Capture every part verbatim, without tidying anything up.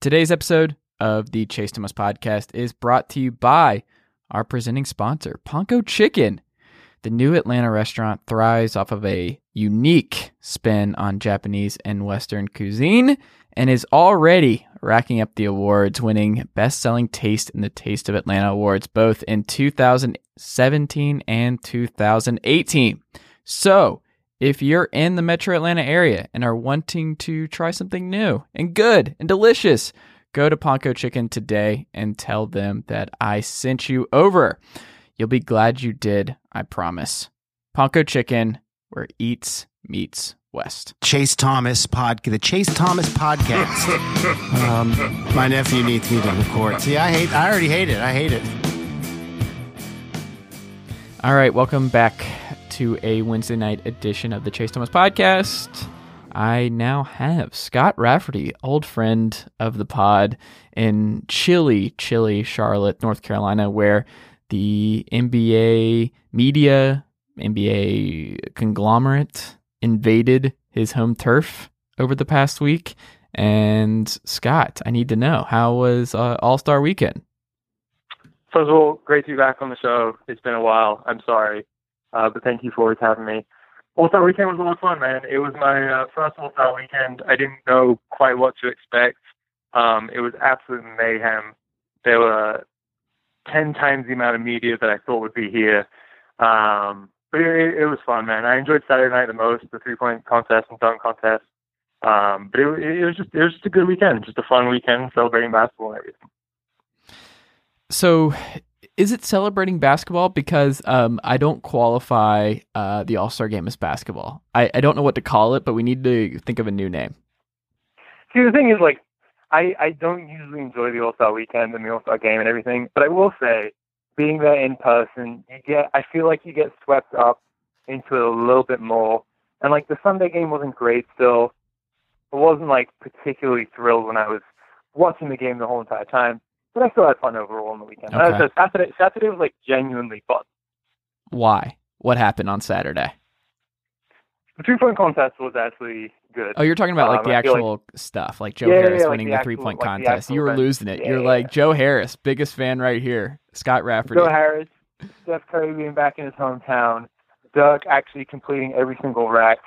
Today's episode of the Chase Thomas Podcast is brought to you by our presenting sponsor, Panko Chicken. The new Atlanta restaurant thrives off of a unique spin on Japanese and Western cuisine and is already racking up the awards, winning Best-Selling Taste in the Taste of Atlanta Awards, both in two thousand seventeen and two thousand eighteen. So, if you're in the metro Atlanta area and are wanting to try something new and good and delicious, go to Panko Chicken today and tell them that I sent you over. You'll be glad you did, I promise. Panko Chicken, where eats meets West. Chase Thomas Podcast. The Chase Thomas Podcast. um, my nephew needs me to record. See, I hate. I already hate it. I hate it. All right, welcome back to a Wednesday night edition of the Chase Thomas Podcast. I now have Scott Rafferty, old friend of the pod, in chilly, chilly Charlotte, North Carolina, where the N B A media, N B A conglomerate invaded his home turf over the past week. And Scott, I need to know, how was uh, All-Star Weekend? First of all, great to be back on the show. It's been a while. I'm sorry. Uh, but thank you for always having me. All-Star Weekend was a lot of fun, man. It was my uh, first All-Star Weekend. I didn't know quite what to expect. Um, it was absolute mayhem. There were ten times the amount of media that I thought would be here. Um, but it, it was fun, man. I enjoyed Saturday night the most, the three-point contest and dunk contest. Um, but it, it was just it was just a good weekend, just a fun weekend celebrating basketball and everything. So, is it celebrating basketball? Because um, I don't qualify uh, the All-Star Game as basketball. I, I don't know what to call it, but we need to think of a new name. See, the thing is, like, I, I don't usually enjoy the All-Star Weekend and the All-Star Game and everything, but I will say, being there in person, you get I feel like you get swept up into it a little bit more. And, like, the Sunday game wasn't great still. I wasn't, like, particularly thrilled when I was watching the game the whole entire time. But I still had fun overall on the weekend. Okay. So Saturday, Saturday was, like, genuinely fun. Why? What happened on Saturday? The three-point contest was actually good. Oh, you're talking about, like, um, the actual like, stuff, like Joe yeah, Harris yeah, winning like the, the three-point actual, contest. Like actual, you were losing it. Yeah, you're yeah, like, yeah. Joe Harris, biggest fan right here. Scott Rafferty. Joe Harris, Steph Curry being back in his hometown, Doug actually completing every single rack.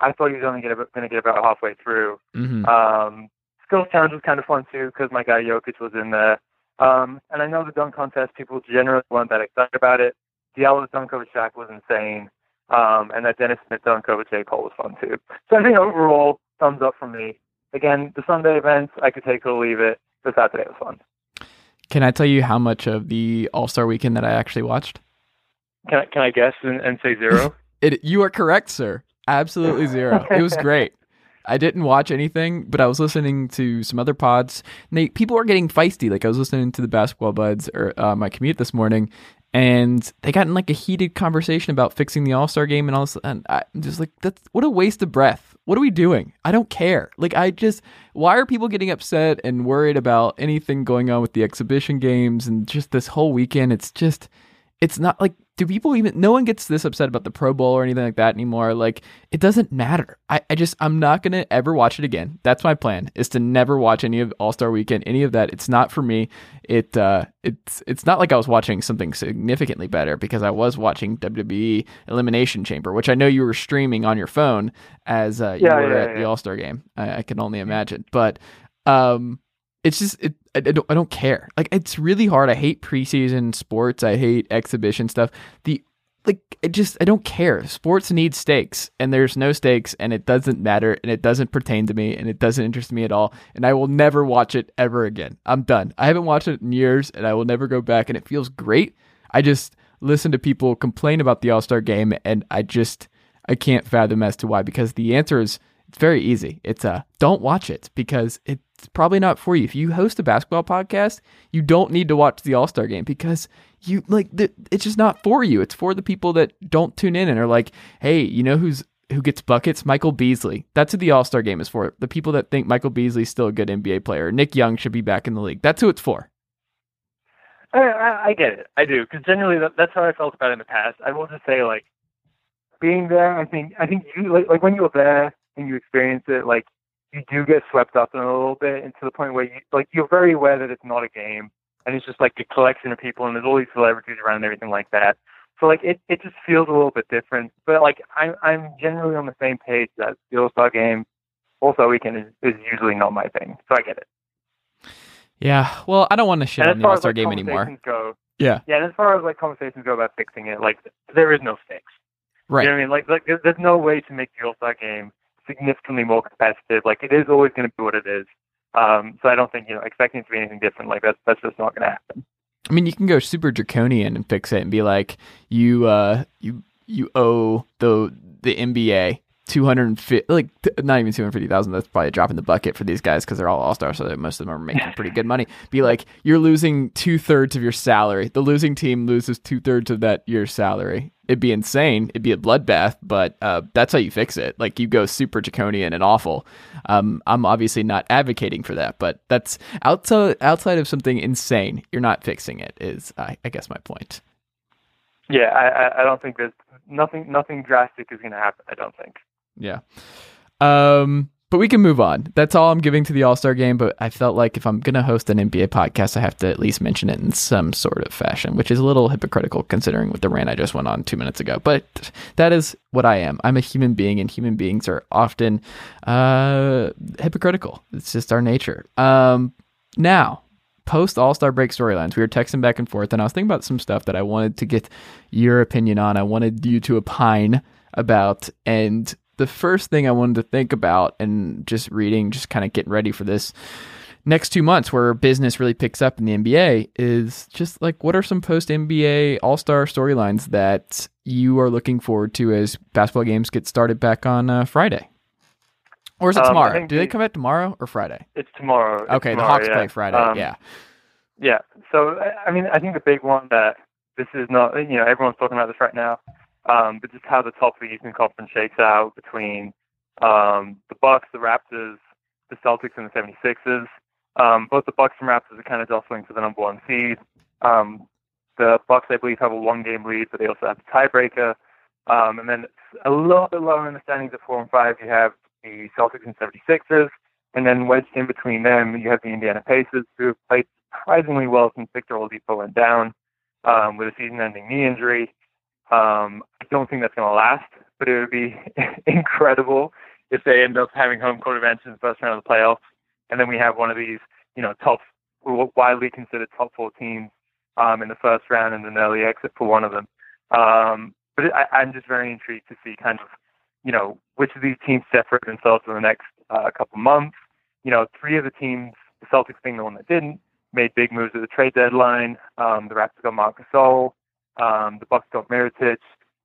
I thought he was only going to get about halfway through. Mm-hmm. Um, Skills Challenge was kind of fun, too, because my guy Jokic was in there. Um, and I know the dunk contest, people generally weren't that excited about it. Diallo's dunk over Shaq was insane. Um, and that Dennis Smith dunk over J. Cole was fun too. So I think overall, thumbs up from me. Again, the Sunday events, I could take or leave it. The Saturday was fun. Can I tell you how much of the All-Star Weekend that I actually watched? Can I, can I guess and, and say zero? it, you are correct, sir. Absolutely zero. It was great. I didn't watch anything, but I was listening to some other pods. And they, people are getting feisty. Like, I was listening to the Basketball Buds or uh, my commute this morning, and they got in, like, a heated conversation about fixing the All-Star Game and all this. And I'm just like, that's what a waste of breath. What are we doing? I don't care. Like, I just, why are people getting upset and worried about anything going on with the exhibition games and just this whole weekend? It's just, it's not like, do people even, no one gets this upset about the Pro Bowl or anything like that anymore. Like, it doesn't matter. I, I just, I'm not going to ever watch it again. That's my plan, is to never watch any of All-Star Weekend, any of that. It's not for me. It, uh, it's, it's not like I was watching something significantly better, because I was watching W W E Elimination Chamber, which I know you were streaming on your phone as uh, you yeah, were yeah, at yeah. the All-Star Game. I, I can only imagine, but, um, It's just, it, I, don't, I don't care. Like, it's really hard. I hate preseason sports. I hate exhibition stuff. The, like, I just, I don't care. Sports need stakes, and there's no stakes, and it doesn't matter, and it doesn't pertain to me, and it doesn't interest me at all, and I will never watch it ever again. I'm done. I haven't watched it in years, and I will never go back, and it feels great. I just listen to people complain about the All-Star Game, and I just, I can't fathom as to why, because the answer is, It's very easy. It's a uh, don't watch it because it's probably not for you. If you host a basketball podcast, you don't need to watch the All-Star game because you like the, it's just not for you. It's for the people that don't tune in and are like, hey, you know who's who gets buckets? Michael Beasley. That's who the All-Star game is for. The people that think Michael Beasley's still a good N B A player. Nick Young should be back in the league. That's who it's for. I, I get it. I do. Because generally, that, that's how I felt about it in the past. I will just say, like, being there, I think, I think you, like, like when you were there and you experience it, like, you do get swept up in a little bit, and to the point where, you, like, you're very aware that it's not a game, and it's just, like, a collection of people, and there's all these celebrities around and everything like that. So, like, it, it just feels a little bit different. But, like, I'm, I'm generally on the same page that the All-Star game, All-Star Weekend is, is usually not my thing. So I get it. Yeah, well, I don't want to shit on the All-Star game anymore. Go, yeah, yeah. And as far as like conversations go about fixing it, like there is no fix. Right. You know what I mean, like, like there's no way to make the All-Star game significantly more competitive. Like it is always going to be what it is. Um, so I don't think you know expecting it to be anything different. Like that's that's just not going to happen. I mean, you can go super draconian and fix it and be like, you uh, you you owe the the N B A. two hundred fifty, like not even two hundred fifty thousand. That's probably a drop in the bucket for these guys because they're all all-stars, so most of them are making pretty good money. Be like, you're losing two-thirds of your salary. The losing team loses two-thirds of that year's salary. It'd be insane. It'd be a bloodbath, but uh, that's how you fix it. Like, you go super draconian and awful. Um, I'm obviously not advocating for that, but that's outside outside of something insane. You're not fixing it is, I, I guess, my point. Yeah, I, I don't think there's nothing, nothing drastic is going to happen, I don't think. Yeah. Um, but we can move on. That's all I'm giving to the All-Star game. But I felt like if I'm going to host an N B A podcast, I have to at least mention it in some sort of fashion, which is a little hypocritical considering with the rant I just went on two minutes ago. But that is what I am. I'm a human being, and human beings are often uh, hypocritical. It's just our nature. Um, now, post All-Star break storylines, we were texting back and forth, and I was thinking about some stuff that I wanted to get your opinion on. I wanted you to opine about, and the first thing I wanted to think about and just reading, just kind of getting ready for this next two months where business really picks up in the N B A is just like, what are some post-N B A all-star storylines that you are looking forward to as basketball games get started back on uh, Friday? Or is it um, tomorrow? Do they come out tomorrow or Friday? It's tomorrow. It's okay, tomorrow, the Hawks yeah. play Friday, um, yeah. Yeah, so, I mean, I think the big one that this is not, you know, everyone's talking about this right now, Um, but just how the top of the Eastern Conference shakes out between um, the Bucks, the Raptors, the Celtics, and the seventy-sixers. Um, both the Bucks and Raptors are kind of jostling for the number one seed. Um, the Bucks, I believe, have a one-game lead, but they also have the tiebreaker. Um, and then a little bit lower in the standings at four and five, you have the Celtics and seventy-sixers. And then wedged in between them, you have the Indiana Pacers, who have played surprisingly well since Victor Oladipo went down um, with a season-ending knee injury. Um, I don't think that's going to last, but it would be incredible if they end up having home court advantage in the first round of the playoffs, and then we have one of these, you know, top, widely considered top four teams um, in the first round and an early exit for one of them. Um, but it, I, I'm just very intrigued to see kind of, you know, which of these teams separate themselves in the next uh, couple months. You know, three of the teams, the Celtics being the one that didn't, made big moves at the trade deadline. Um, the Raptors got Marc Gasol. Um, the Bucks got Mirotic,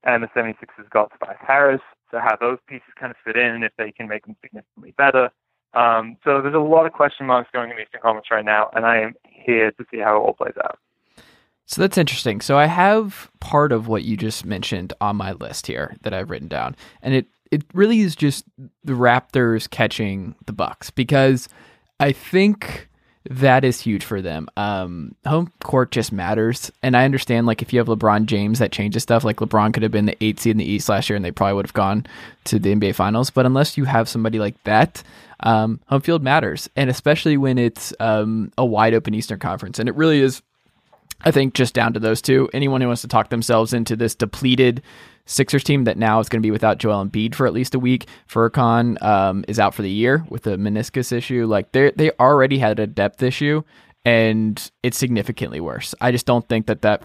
and the seventy-sixers got Tobias Harris. So how those pieces kind of fit in, and if they can make them significantly better. Um, so there's a lot of question marks going in the Eastern Conference right now, and I am here to see how it all plays out. So that's interesting. So I have part of what you just mentioned on my list here that I've written down, and it, it really is just the Raptors catching the Bucks, because I think that is huge for them. Um, home court just matters. And I understand, like, if you have LeBron James, that changes stuff. Like, LeBron could have been the eighth seed in the East last year, and they probably would have gone to the N B A Finals. But unless you have somebody like that, um, home field matters. And especially when it's um, a wide open Eastern Conference. And it really is, I think, just down to those two. Anyone who wants to talk themselves into this depleted Sixers team that now is going to be without Joel Embiid for at least a week. Furkan um, is out for the year with a meniscus issue. Like, they they already had a depth issue, and it's significantly worse. I just don't think that that,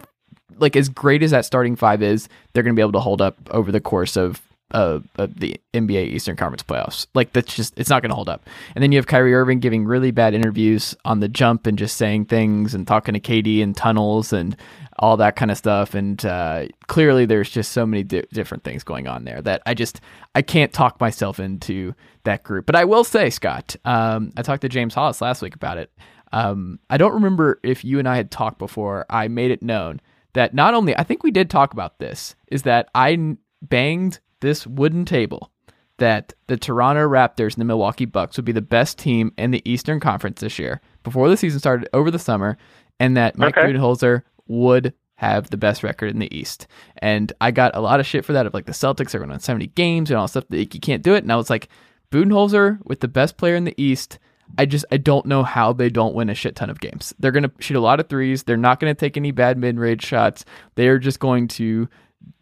like, as great as that starting five is, they're going to be able to hold up over the course of uh, uh, the N B A Eastern Conference playoffs. Like, that's just, it's not going to hold up. And then you have Kyrie Irving giving really bad interviews on the jump and just saying things and talking to K D in tunnels and all that kind of stuff. And uh, clearly there's just so many di- different things going on there that I just, I can't talk myself into that group. But I will say, Scott, um, I talked to James Hollis last week about it. Um, I don't remember if you and I had talked before. I made it known that not only, I think we did talk about this, is that I banged this wooden table that the Toronto Raptors and the Milwaukee Bucks would be the best team in the Eastern Conference this year before the season started over the summer, and that Mike okay. Budenholzer would have the best record in the East. And I got a lot of shit for that, of like the Celtics are going on seventy games and all stuff that you can't do it. And I was like, Budenholzer with the best player in the East, I just, I don't know how they don't win a shit ton of games. They're going to shoot a lot of threes. They're not going to take any bad mid-range shots. They are just going to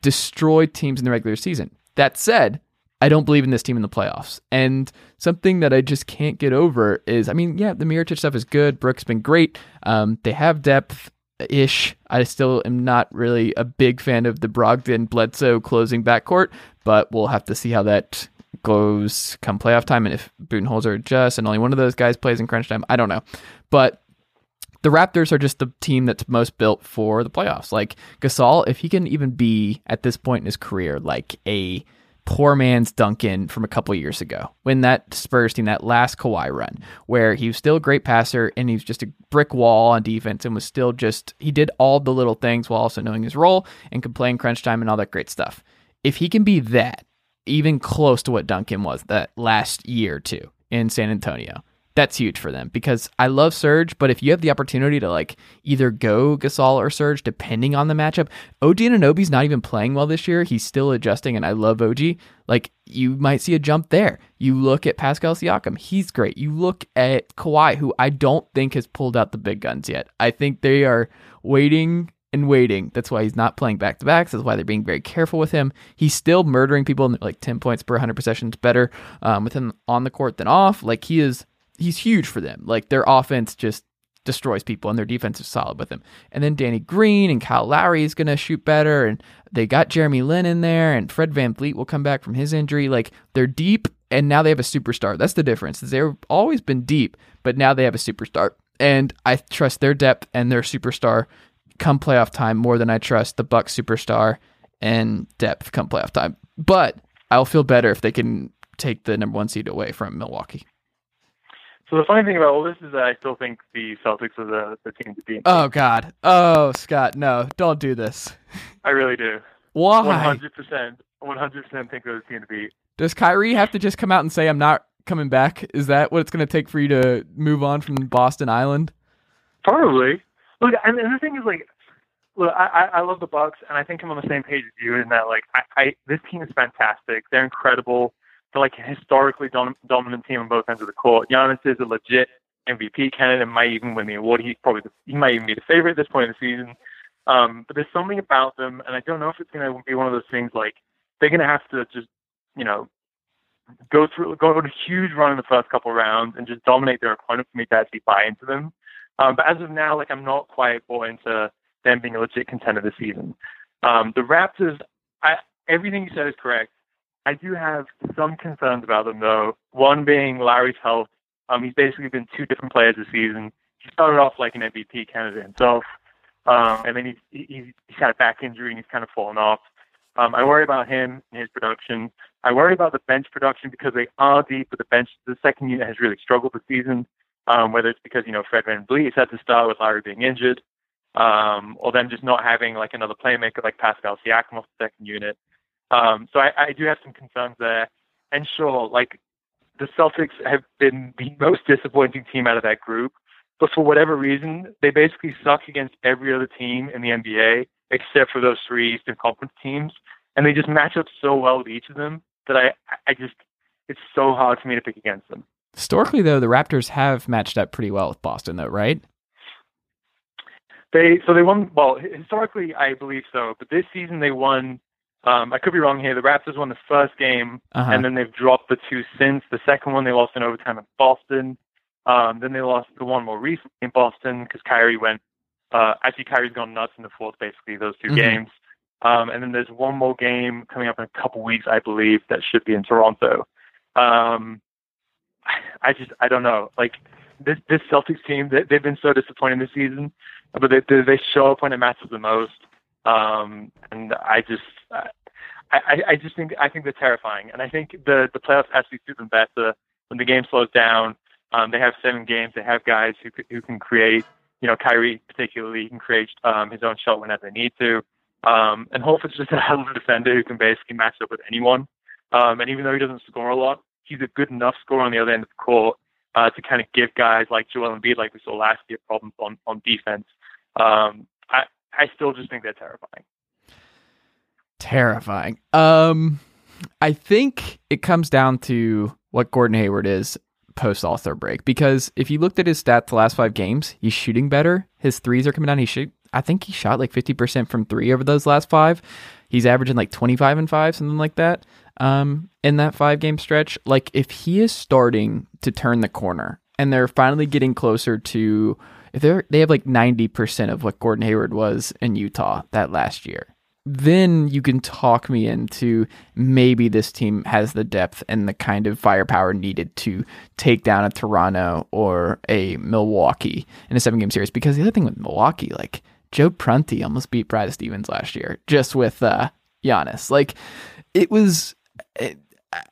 destroy teams in the regular season. That said, I don't believe in this team in the playoffs. And something that I just can't get over is, I mean, yeah, the Mirotić stuff is good. Brooke's been great. Um, they have depth-ish. I still am not really a big fan of the Brogdon-Bledsoe closing backcourt, but we'll have to see how that goes come playoff time, and if Budenholzer adjusts and only one of those guys plays in crunch time, I don't know. But the Raptors are just the team that's most built for the playoffs. Like Gasol, if he can even be at this point in his career like a poor man's Duncan from a couple years ago, when that Spurs team, that last Kawhi run, where he was still a great passer and he was just a brick wall on defense and was still just, he did all the little things while also knowing his role and could play in crunch time and all that great stuff. If he can be that, even close to what Duncan was that last year too in San Antonio, that's huge for them, because I love Serge, but if you have the opportunity to like either go Gasol or Serge, depending on the matchup, O G Anunoby's not even playing well this year. He's still adjusting, and I love O G. Like, you might see a jump there. You look at Pascal Siakam. He's great. You look at Kawhi, who I don't think has pulled out the big guns yet. I think they are waiting and waiting. That's why he's not playing back-to-backs. That's why they're being very careful with him. He's still murdering people, in like ten points per one hundred possessions better um, with him on the court than off. Like, he is, he's huge for them. Like, their offense just destroys people, and their defense is solid with him. And then Danny Green and Kyle Lowry is going to shoot better, and they got Jeremy Lin in there, and Fred VanVleet will come back from his injury. Like, they're deep, and now they have a superstar. That's the difference. They've always been deep, but now they have a superstar. And I trust their depth and their superstar come playoff time more than I trust the Bucks superstar and depth come playoff time. But I'll feel better if they can take the number one seed away from Milwaukee. So the funny thing about all this is that I still think the Celtics are the, the team to beat. Oh, God. Oh, Scott, no. Don't do this. I really do. Why? one hundred percent. one hundred percent think they're the team to beat. Does Kyrie have to just come out and say, I'm not coming back? Is that what it's going to take for you to move on from Boston Island? Probably. Look, and the thing is, like, look, I, I love the Bucks, and I think I'm on the same page as you in that, like, I, I this team is fantastic. They're incredible. They're, like, a historically dom- dominant team on both ends of the court. Giannis is a legit M V P candidate and might even win the award. He's probably the, he might even be the favorite at this point in the season. Um, but there's something about them, and I don't know if it's going to be one of those things, like, they're going to have to just, you know, go through go on a huge run in the first couple rounds and just dominate their opponent for me to actually buy into them. Um, but as of now, like, I'm not quite bought into them being a legit contender this season. Um, the Raptors, I, everything you said is correct. I do have some concerns about them, though. One being Larry's health. Um, he's basically been two different players this season. He started off like an M V P candidate himself, um, and then he's, he's, he's had a back injury and he's kind of fallen off. Um, I worry about him and his production. I worry about the bench production because they are deep, but the bench, the second unit has really struggled this season. Um, whether it's because, you know, Fred VanVleet had to start with Larry being injured, um, or them just not having, like, another playmaker like Pascal Siakam off the second unit. Um, so I, I do have some concerns there. And sure, like, the Celtics have been the most disappointing team out of that group, but for whatever reason, they basically suck against every other team in the N B A except for those three Eastern Conference teams, and they just match up so well with each of them that I, I just, it's so hard for me to pick against them. Historically, though, the Raptors have matched up pretty well with Boston, though, right? They so they won, well, historically, I believe so. But this season they won, um, I could be wrong here, the Raptors won the first game, uh-huh. and then they've dropped the two since. The second one they lost in overtime in Boston. Um, then they lost the one more recently in Boston because Kyrie went, uh, actually Kyrie's gone nuts in the fourth, basically, those two mm-hmm. games. Um, and then there's one more game coming up in a couple weeks, I believe, that should be in Toronto. Um, I just, I don't know. Like this, this Celtics team, they, they've been so disappointing this season, but they, they show up when it matters the most. Um, and I just, I, I, I just think, I think they're terrifying. And I think the, the playoffs actually suit them better when the game slows down. Um, they have seven games. They have guys who who can create, you know, Kyrie particularly can create um, his own shot whenever they need to. Um, and Horford's just a hell of a defender who can basically match up with anyone. Um, and even though he doesn't score a lot, he's a good enough scorer on the other end of the court uh, to kind of give guys like Joel Embiid, like we saw last year, problems on, on defense. Um, I, I still just think they're terrifying. Terrifying. Um, I think it comes down to what Gordon Hayward is post All-Star break, because if you looked at his stats the last five games, he's shooting better. His threes are coming down. He shoot. I think he shot like fifty percent from three over those last five. He's averaging like twenty-five and five, something like that, um, in that five game stretch. Like if he is starting to turn the corner and they're finally getting closer to, if they're, they have like ninety percent of what Gordon Hayward was in Utah that last year, then you can talk me into maybe this team has the depth and the kind of firepower needed to take down a Toronto or a Milwaukee in a seven game series. Because the other thing with Milwaukee, like Joe Prunty almost beat Brad Stevens last year just with uh, Giannis. Like it was, it,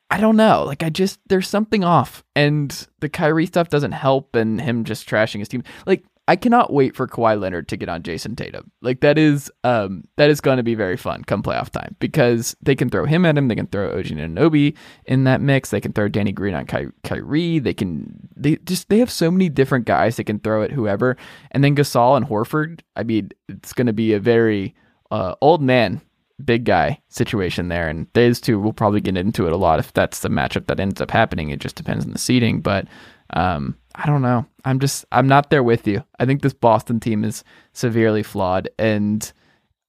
I don't know. Like I just, there's something off, and the Kyrie stuff doesn't help, and him just trashing his team. Like, I cannot wait for Kawhi Leonard to get on Jason Tatum. Like that is um, that is going to be very fun come playoff time, because they can throw him at him. They can throw O G Anunoby in that mix. They can throw Danny Green on Ky- Kyrie. They can they just they have so many different guys they can throw at whoever. And then Gasol and Horford. I mean, it's going to be a very uh, old man, big guy situation there. And those two will probably get into it a lot if that's the matchup that ends up happening. It just depends on the seeding, but. Um, I don't know. I'm just, I'm not there with you. I think this Boston team is severely flawed, and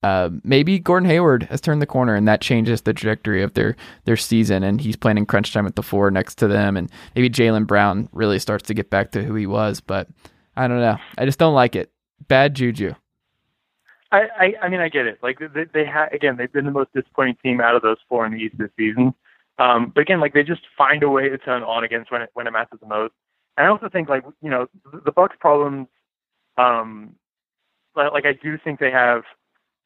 uh, maybe Gordon Hayward has turned the corner, and that changes the trajectory of their, their season. And he's playing in crunch time at the four next to them. And maybe Jaylen Brown really starts to get back to who he was, but I don't know. I just don't like it. Bad juju. I, I, I mean, I get it. Like they, they ha- again, they've been the most disappointing team out of those four in the East this season. Um, but again, like they just find a way to turn on against when it, when it matters the most. And I also think, like, you know, the Bucks' problems, um, like, I do think they have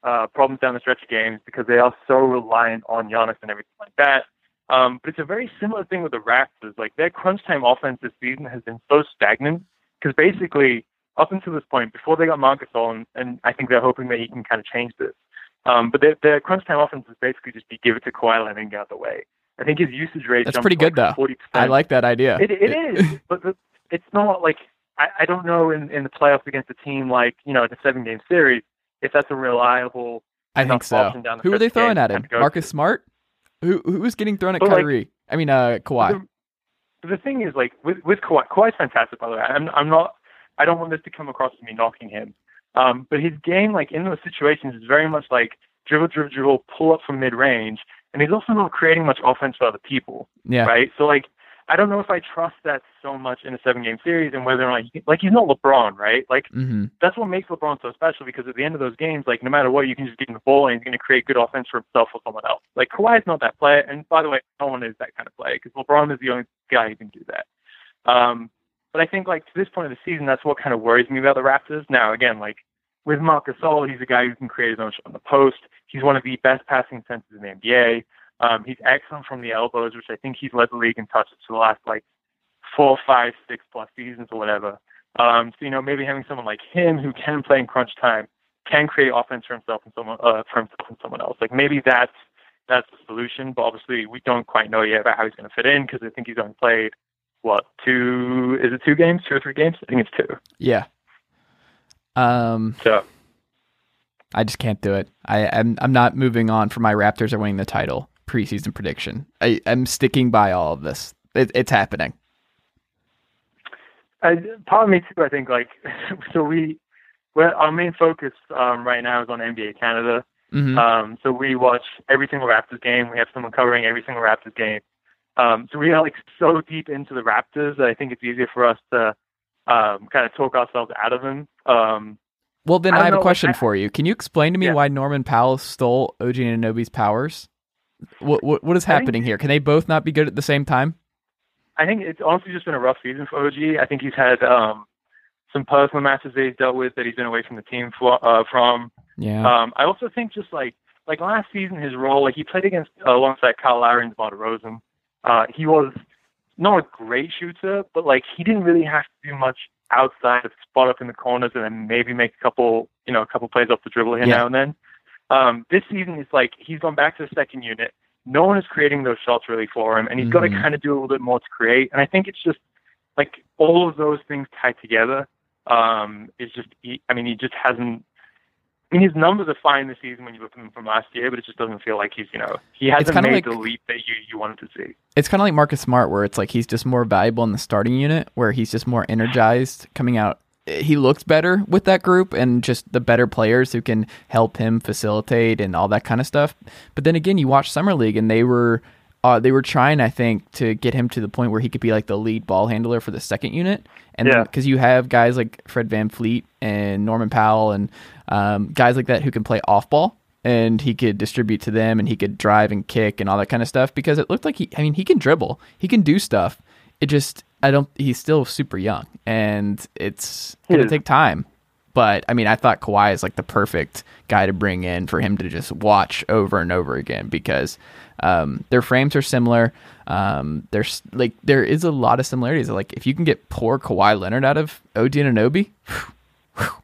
uh, problems down the stretch of games because they are so reliant on Giannis and everything like that. Um, but it's a very similar thing with the Raptors. Like, their crunch time offense this season has been so stagnant because basically, up until this point, before they got Marc Gasol, and, and I think they're hoping that he can kind of change this. Um, but their, their crunch time offense is basically just be give it to Kawhi Leonard and get out of the way. I think his usage rate That's pretty good, though. forty percent. I like that idea. It, it, it is, but the, it's not like, I, I don't know in, in the playoffs against a team like, you know, in a seven-game series, if that's a reliable I think so. option down the Who are they throwing at him? Marcus to. Smart? Who Who's getting thrown at but Kyrie? Like, I mean, uh, Kawhi. The, the thing is, like, with, with Kawhi, Kawhi's fantastic, by the way. I'm, I'm not, I don't want this to come across as me knocking him. Um, but his game, like, in those situations is very much like dribble, dribble, dribble, pull up from mid-range. And he's also not creating much offense for other people, yeah. right? So, like, I don't know if I trust that so much in a seven-game series, and whether or not, he, like, he's not LeBron, right? Like, mm-hmm. that's what makes LeBron so special, because at the end of those games, like, no matter what, you can just get in the ball, and he's going to create good offense for himself or someone else. Like, Kawhi's not that player, and by the way, no one is that kind of player, because LeBron is the only guy who can do that. Um, but I think, like, to this point of the season, that's what kind of worries me about the Raptors. Now, again, like, with Marc Gasol, he's a guy who can create his own shot on the post. He's one of the best passing centers in the N B A. Um, he's excellent from the elbows, which I think he's led the league in touches for the last, like, four, five, six-plus seasons or whatever. Um, so, you know, maybe having someone like him who can play in crunch time, can create offense for himself and someone uh, for himself and someone else. Like, maybe that's, that's the solution, but obviously we don't quite know yet about how he's going to fit in, because I think he's only played, what, two – is it two games, two or three games? I think it's two. Yeah. Um, so I just can't do it. I, I'm I'm not moving on from my Raptors are winning the title preseason prediction. I, I'm sticking by all of this. It, it's happening. I, part of me too. I think like so we, well, our main focus um, right now is on N B A Canada. Mm-hmm. Um, so we watch every single Raptors game. We have someone covering every single Raptors game. Um, so we are like so deep into the Raptors that I think it's easier for us to. Um, kind of talk ourselves out of them. Um, Well, then I, I have know, a question like, I, for you. Can you explain to me yeah. why Norman Powell stole O G Anunoby's powers? What, what, what is happening think, here? Can they both not be good at the same time? I think it's honestly just been a rough season for O G. I think he's had um, some personal matches that he's dealt with that he's been away from the team for, uh, from. Yeah. Um, I also think just like like last season, his role, like he played against uh, alongside Kyle Lowry and DeMar DeRozan. Uh, he was not a great shooter, but like he didn't really have to do much outside of spot up in the corners and then maybe make a couple, you know, a couple plays off the dribble here yeah. now and then. Um, this season, it's like he's gone back to the second unit. No one is creating those shots really for him, and he's mm-hmm. got to kind of do a little bit more to create. And I think it's just like all of those things tied together. Um, it's just, he, I mean, he just hasn't. I mean, his numbers are fine this season when you look at them from last year, but it just doesn't feel like he's, you know, he hasn't made like, the leap that you, you wanted to see. It's kind of like Marcus Smart, where it's like he's just more valuable in the starting unit, where he's just more energized coming out. He looks better with that group and just the better players who can help him facilitate and all that kind of stuff. But then again, you watch Summer League, and they were uh, they were trying, I think, to get him to the point where he could be like the lead ball handler for the second unit. And because yeah. you have guys like Fred VanVleet and Norman Powell and um, guys like that who can play off ball, and he could distribute to them, and he could drive and kick and all that kind of stuff, because it looked like he, I mean, he can dribble, he can do stuff. It just, I don't, he's still super young, and it's going to take time. But I mean, I thought Kawhi is like the perfect guy to bring in for him to just watch over and over again, because um, their frames are similar. Um, there's like, there is a lot of similarities. Like if you can get poor Kawhi Leonard out of O G Anunoby, whew, whew,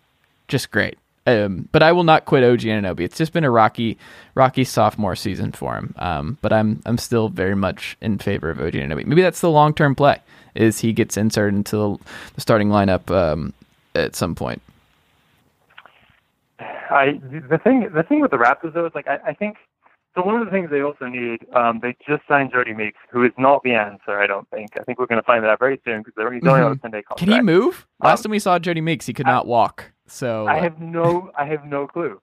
just great. Um, but I will not quit O G Anunoby. It's just been a rocky, rocky sophomore season for him. Um, but I'm I'm still very much in favor of O G Anunoby. Maybe that's the long-term play, is he gets inserted into the, the starting lineup um, at some point. I the thing the thing with the Raptors though is like I, I think so. One of the things they also need, um, they just signed Jody Meeks, who is not the answer. I don't think. I think we're going to find that out very soon, because they're only going on a ten-day contract. Can he move? Um, Last time we saw Jody Meeks, he could not I, walk. So I have no, I have no clue.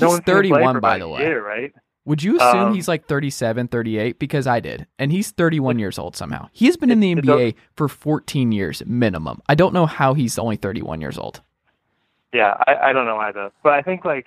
No, he's thirty-one, by the way. Year, right? Would you assume um, he's like thirty-seven, thirty-eight? Because I did, and he's thirty-one years old somehow. He has been in the N B A for fourteen years minimum. I don't know how he's only thirty-one years old. Yeah, I, I don't know either. But I think like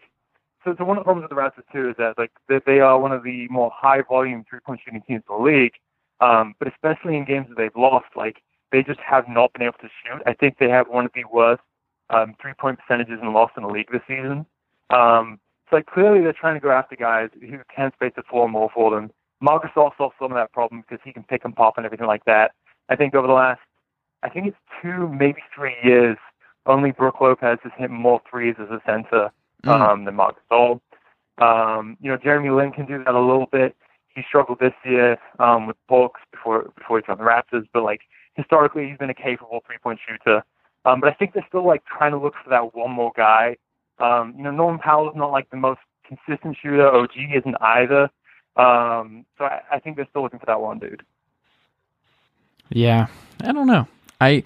so. So one of the problems with the Raptors too is that like that they are one of the more high volume three point shooting teams in the league. Um, but especially in games that they've lost, like they just have not been able to shoot. I think they have one of the worst Um, three-point percentages and loss in the league this season. Um, so like, clearly they're trying to go after guys who can space the floor more for them. Marcus Gasol solves some of that problem because he can pick and pop and everything like that. I think over the last, I think it's two, maybe three years, only Brook Lopez has hit more threes as a center um, mm. than Marcus Gasol. Um, you know, Jeremy Lin can do that a little bit. He struggled this year um, with Bucks before before he joined the Raptors, but like historically he's been a capable three-point shooter. Um, but I think they're still like trying to look for that one more guy. Um, you know, Norman Powell is not like the most consistent shooter. O G isn't either. Um, so I, I think they're still looking for that one dude. Yeah, I don't know. I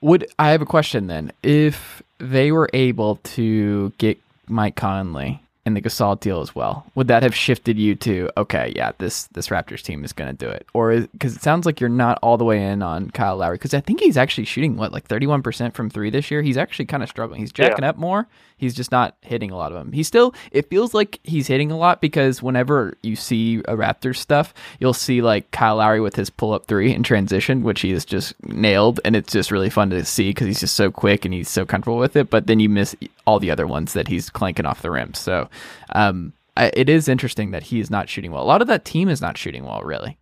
would. I have a question then. If they were able to get Mike Conley and the Gasol deal as well, would that have shifted you to, okay, yeah, this this Raptors team is going to do it? Or because it sounds like you're not all the way in on Kyle Lowry, because I think he's actually shooting, what, like thirty-one percent from three this year? He's actually kind of struggling. He's jacking yeah. up more. He's just not hitting a lot of them. He's still, it feels like he's hitting a lot, because whenever you see a Raptors stuff, you'll see like Kyle Lowry with his pull-up three in transition, which he is just nailed, and it's just really fun to see because he's just so quick and he's so comfortable with it, but then you miss all the other ones that he's clanking off the rim. So Um, I, it is interesting that he is not shooting well. A lot of that team is not shooting well, really.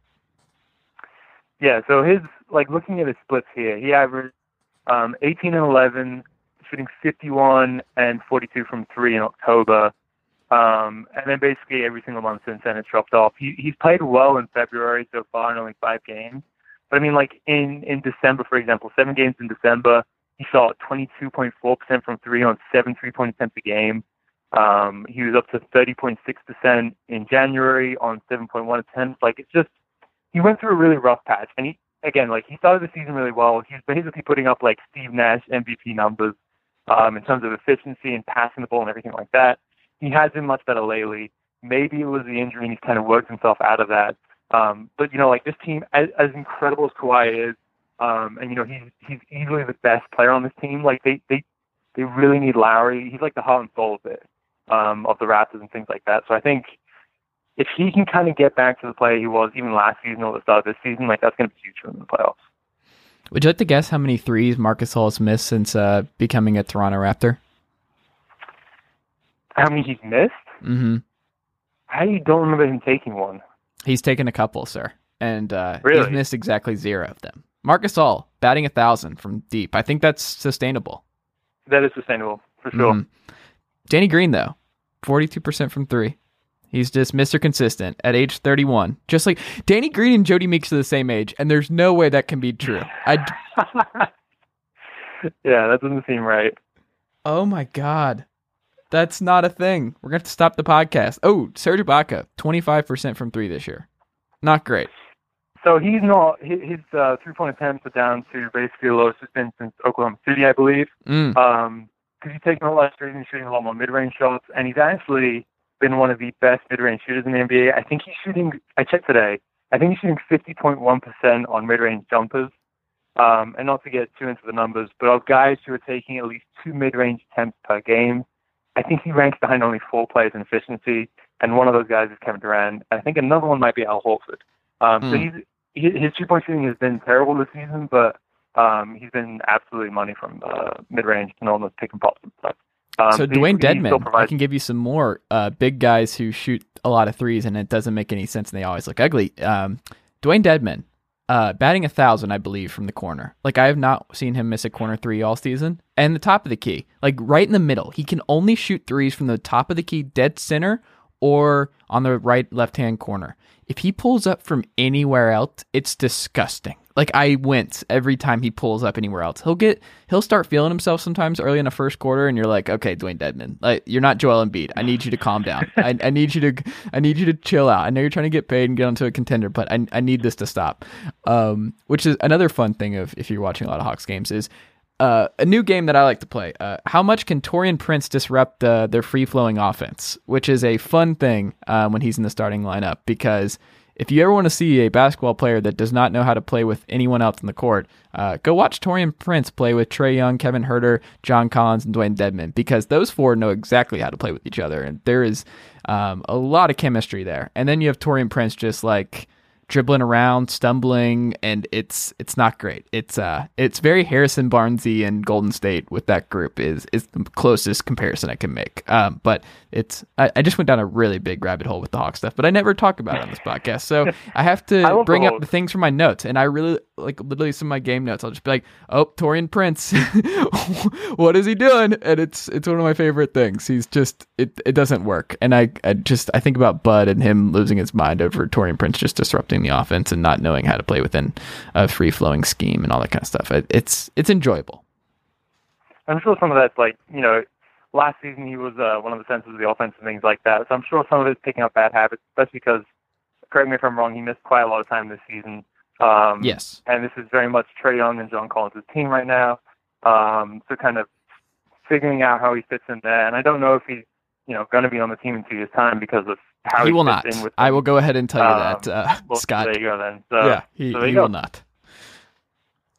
Yeah. So his, like looking at his splits here, he averaged um, eighteen and eleven, shooting fifty-one and forty-two from three in October. Um, and then basically every single month since then it's dropped off. He, he's played well in February so far in only five games. But I mean, like in, in December, for example, seven games in December, he shot twenty-two point four percent from three on seven three-point attempts a game. Um, he was up to thirty point six percent in January on seven point one attempts. Like, it's just, he went through a really rough patch. And he, again, like, he started the season really well. He was basically putting up, like, Steve Nash M V P numbers um, in terms of efficiency and passing the ball and everything like that. He has been much better lately. Maybe it was the injury and he's kind of worked himself out of that. Um, but, you know, like, this team, as, as incredible as Kawhi is, um, and, you know, he's, he's easily the best player on this team. Like, they, they, They really need Lowry. He's like the heart and soul of it, um, of the Raptors and things like that. So I think if he can kind of get back to the player he was even last season or the start of this season, like that's going to be huge for him in the playoffs. Would you like to guess how many threes Marc Gasol has missed since uh, becoming a Toronto Raptor? How many he's missed? Mm-hmm. I don't remember him taking one. He's taken a couple, sir. And uh, really? He's missed exactly zero of them. Marc Gasol, batting one thousand from deep. I think that's sustainable. That is sustainable, for sure. Mm-hmm. Danny Green, though, forty-two percent from three. He's just Mister Consistent at age thirty-one. Just like Danny Green and Jody Meeks are the same age, and there's no way that can be true. I d- yeah, that doesn't seem right. Oh, my God. That's not a thing. We're going to have to stop the podcast. Oh, Serge Ibaka, twenty-five percent from three this year. Not great. So he's not, his uh, three-point attempts are down to basically the lowest it's been since Oklahoma City, I believe. Mm. Um, because he's taking a lot of straight and shooting a lot more mid-range shots, and he's actually been one of the best mid-range shooters in the N B A. I think he's shooting, I checked today, I think he's shooting fifty point one percent on mid-range jumpers. Um, and not to get too into the numbers, but of guys who are taking at least two mid-range attempts per game, I think he ranks behind only four players in efficiency, and one of those guys is Kevin Durant. I think another one might be Al Horford. Um, mm. So he's, he, his two-point shooting has been terrible this season, but um, he's been absolutely money from uh, mid-range and all those pick and pops and stuff. Um, so, so Dwayne Dedmon, provides... I can give you some more uh, big guys who shoot a lot of threes, and it doesn't make any sense, and they always look ugly. Um, Dwayne Dedmon, uh, batting one thousand, I believe, from the corner. Like, I have not seen him miss a corner three all season. And the top of the key, like right in the middle, he can only shoot threes from the top of the key, dead center, or on the right left-hand corner. If he pulls up from anywhere else, it's disgusting. Like, I wince every time he pulls up anywhere else. He'll get, he'll start feeling himself sometimes early in the first quarter, and you're like, okay, Dwayne Dedmon, like you're not Joel Embiid. I need you to calm down. I, I need you to, I need you to chill out. I know you're trying to get paid and get onto a contender, but I, I need this to stop. Um, which is another fun thing of if you're watching a lot of Hawks games is uh, a new game that I like to play. Uh, how much can Taurean Prince disrupt uh, their free flowing offense? Which is a fun thing uh, when he's in the starting lineup because. If you ever want to see a basketball player that does not know how to play with anyone else in the court, uh, go watch Taurean Prince play with Trae Young, Kevin Huerter, John Collins, and Dwayne Dedmon because those four know exactly how to play with each other, and there is um, a lot of chemistry there. And then you have Taurean Prince just like dribbling around, stumbling, and it's it's not great. It's uh it's very Harrison Barnesy and Golden State with that group is is the closest comparison I can make. Um, but it's I, I just went down a really big rabbit hole with the Hawks stuff, but I never talk about it on this podcast, so I have to I bring up the things from my notes. And I really like literally some of my game notes. I'll just be like, "Oh, Taurean Prince, what is he doing?" And it's it's one of my favorite things. He's just it it doesn't work. And I I just I think about Bud and him losing his mind over Taurean Prince just disrupting the offense and not knowing how to play within a free-flowing scheme and all that kind of stuff. It, it's it's enjoyable. I'm sure some of that's like, you know, last season he was uh, one of the centers of the offense and things like that. So I'm sure some of it's picking up bad habits, especially because, correct me if I'm wrong, he missed quite a lot of time this season. Um, yes. And this is very much Trae Young and John Collins' team right now. Um, so kind of figuring out how he fits in there. And I don't know if he's, you know, going to be on the team in two years' time because of How he, he will not. I will go ahead and tell you um, that, uh, well, Scott. There you go, then. So, yeah, he, so he will not.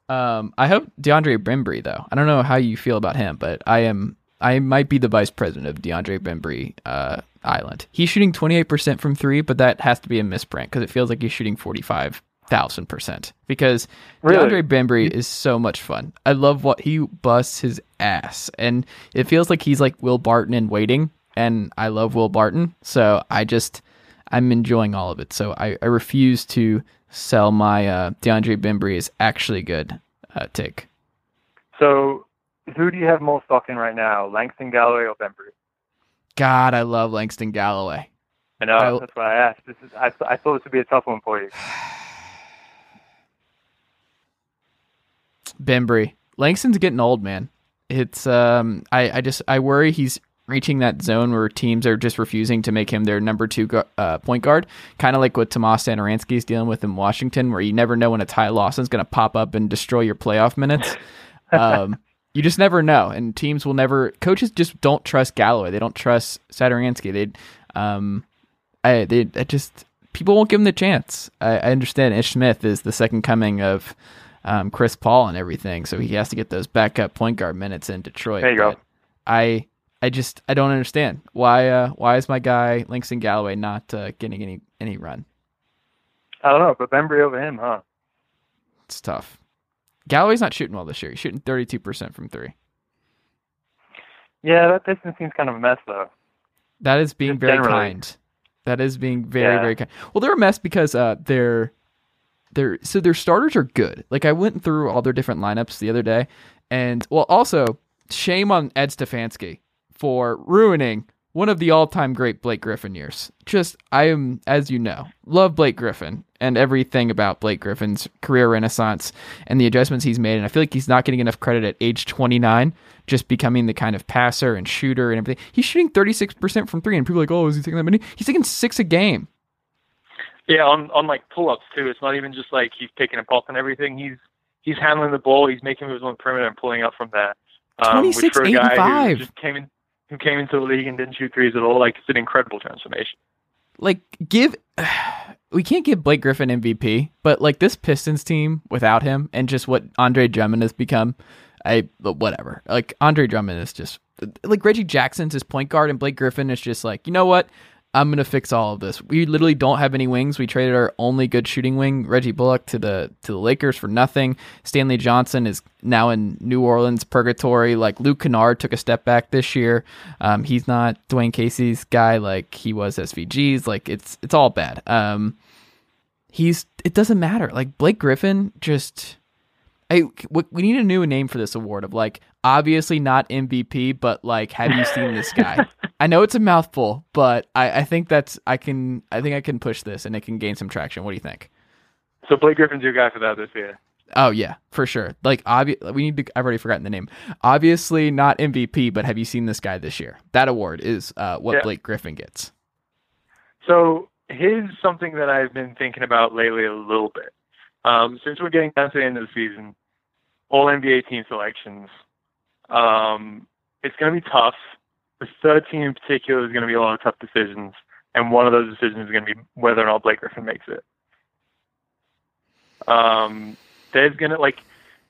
Um, I hope DeAndre Bembry, though. I don't know how you feel about him, but I am. I might be the vice president of DeAndre Bembry uh, Island. He's shooting twenty-eight percent from three, but that has to be a misprint because it feels like he's shooting forty-five thousand percent. Because really? DeAndre Bembry is so much fun. I love what he busts his ass, and it feels like he's like Will Barton in Waiting. And I love Will Barton, so I just, I'm enjoying all of it. So I, I refuse to sell my uh, DeAndre Bembry is actually good uh, take. So who do you have more stock in right now, Langston Galloway or Bembry? God, I love Langston Galloway. I know, I, that's why I asked. This is, I, I thought this would be a tough one for you. Bembry. Langston's getting old, man. It's, um, I, I just, I worry he's reaching that zone where teams are just refusing to make him their number two uh, point guard, kind of like what Tomas Satoransky's dealing with in Washington, where you never know when a Ty Lawson's going to pop up and destroy your playoff minutes. Um, you just never know, and teams will never. Coaches just don't trust Galloway. They don't trust Satoransky. They, um, I, they, I just people won't give him the chance. I, I understand Ish Smith is the second coming of um, Chris Paul and everything, so he has to get those backup point guard minutes in Detroit. There you but, go. I I just I don't understand why uh, why is my guy Langston Galloway not uh, getting any any run? I don't know, but Bembry over him, huh? It's tough. Galloway's not shooting well this year. He's shooting thirty-two percent from three. Yeah, that distance seems kind of a mess, though. That is being Just very generally. kind. That is being very, yeah. very kind. Well, they're a mess because uh, they're, they're, so their starters are good. Like, I went through all their different lineups the other day. And, well, also, shame on Ed Stefanski for ruining one of the all-time great Blake Griffin years. Just, I am, as you know, love Blake Griffin and everything about Blake Griffin's career renaissance and the adjustments he's made. And I feel like he's not getting enough credit at age twenty-nine, just becoming the kind of passer and shooter and everything. He's shooting thirty-six percent from three, and people are like, oh, is he taking that many? He's taking six a game. Yeah, on, on like pull-ups, too. It's not even just like he's taking a pulse and everything. He's he's handling the ball. He's making moves on perimeter and pulling up from that. Um, twenty-six eighty-five. Just came in. Who came into the league and didn't shoot threes at all? Like, it's an incredible transformation. Like, give we can't give Blake Griffin M V P, but like this Pistons team without him and just what Andre Drummond has become, I whatever. Like Andre Drummond is just like Reggie Jackson's his point guard, and Blake Griffin is just like, you know what? I'm gonna fix all of this. We literally don't have any wings. We traded our only good shooting wing, Reggie Bullock, to the to the Lakers for nothing. Stanley Johnson is now in New Orleans purgatory. Like Luke Kennard took a step back this year. Um, he's not Dwayne Casey's guy like he was S V G's. Like it's it's all bad. Um, he's it doesn't matter. Like Blake Griffin, just I we need a new name for this award of like obviously not M V P, but like have you seen this guy? I know it's a mouthful, but I, I think that's I can I think I can push this and it can gain some traction. What do you think? So Blake Griffin's your guy for that this year. Oh yeah, for sure. Like obvi- we need to. I've already forgotten the name. Obviously not M V P, but have you seen this guy this year? That award is uh, what yeah. Blake Griffin gets. So here's something that I've been thinking about lately a little bit. Um, since we're getting down to the end of the season, all N B A team selections. Um, it's going to be tough. The third team in particular is going to be a lot of tough decisions, and one of those decisions is going to be whether or not Blake Griffin makes it. Um, there's going to, like,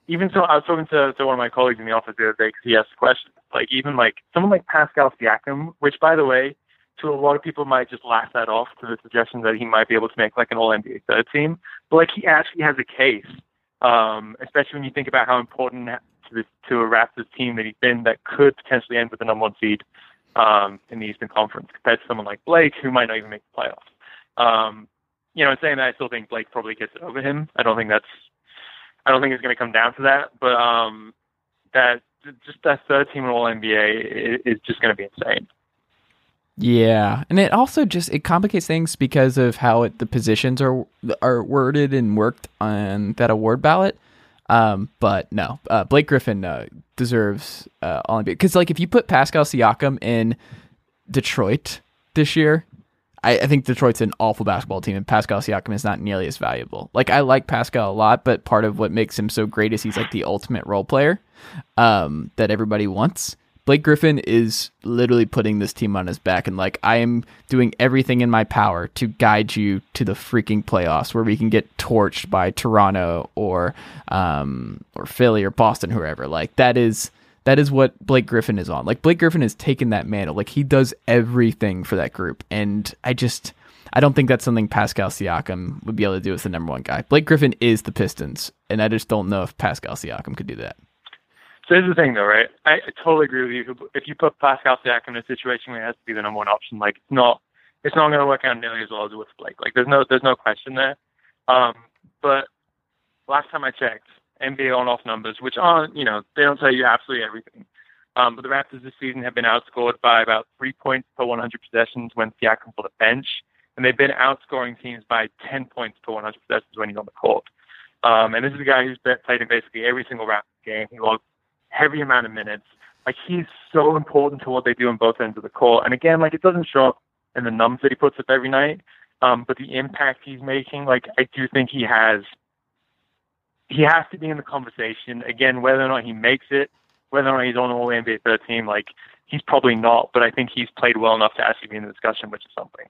even so, I was talking to, to one of my colleagues in the office the other day because he asked the question. Like, even, like, someone like Pascal Siakam, which, by the way, to a lot of people might just laugh that off to the suggestion that he might be able to make, like, an all-N B A third team. But, like, he actually has a case, um, especially when you think about how important – This, to a Raptors team that he's been that could potentially end with the number one seed um, in the Eastern Conference compared to someone like Blake who might not even make the playoffs. Um, you know, in saying that, I still think Blake probably gets it over him. I don't think that's, I don't think it's going to come down to that. But um, that just that third team in all N B A is just going to be insane. Yeah, and it also just it complicates things because of how it, the positions are are worded and worked on that award ballot. Um, but no, uh, Blake Griffin uh, deserves uh, all N B A because, like, if you put Pascal Siakam in Detroit this year, I, I think Detroit's an awful basketball team, and Pascal Siakam is not nearly as valuable. Like, I like Pascal a lot, but part of what makes him so great is he's like the ultimate role player um, that everybody wants. Blake Griffin is literally putting this team on his back, and like I am doing everything in my power to guide you to the freaking playoffs where we can get torched by Toronto or um, or Philly or Boston, whoever. Like that is that is what Blake Griffin is on. Like Blake Griffin has taken that mantle. Like he does everything for that group, and I just I don't think that's something Pascal Siakam would be able to do as the number one guy. Blake Griffin is the Pistons, and I just don't know if Pascal Siakam could do that. So here's the thing, though, right? I, I totally agree with you. If you put Pascal Siakam in a situation where he has to be the number one option, like it's not, it's not going to work out nearly as well as with Blake. Like there's no, there's no question there. Um, but last time I checked, N B A on-off numbers, which aren't, you know, they don't tell you absolutely everything. Um, but the Raptors this season have been outscored by about three points per one hundred possessions when Siakam's on the bench, and they've been outscoring teams by ten points per one hundred possessions when he's on the court. Um, and this is a guy who's played in basically every single Raptors game. He logged heavy amount of minutes. Like he's so important to what they do on both ends of the court. And again, like it doesn't show up in the numbers that he puts up every night. Um, but the impact he's making, like I do think he has, he has to be in the conversation again, whether or not he makes it, whether or not he's on the whole N B A third team. Like he's probably not, but I think he's played well enough to actually be in the discussion, which is something.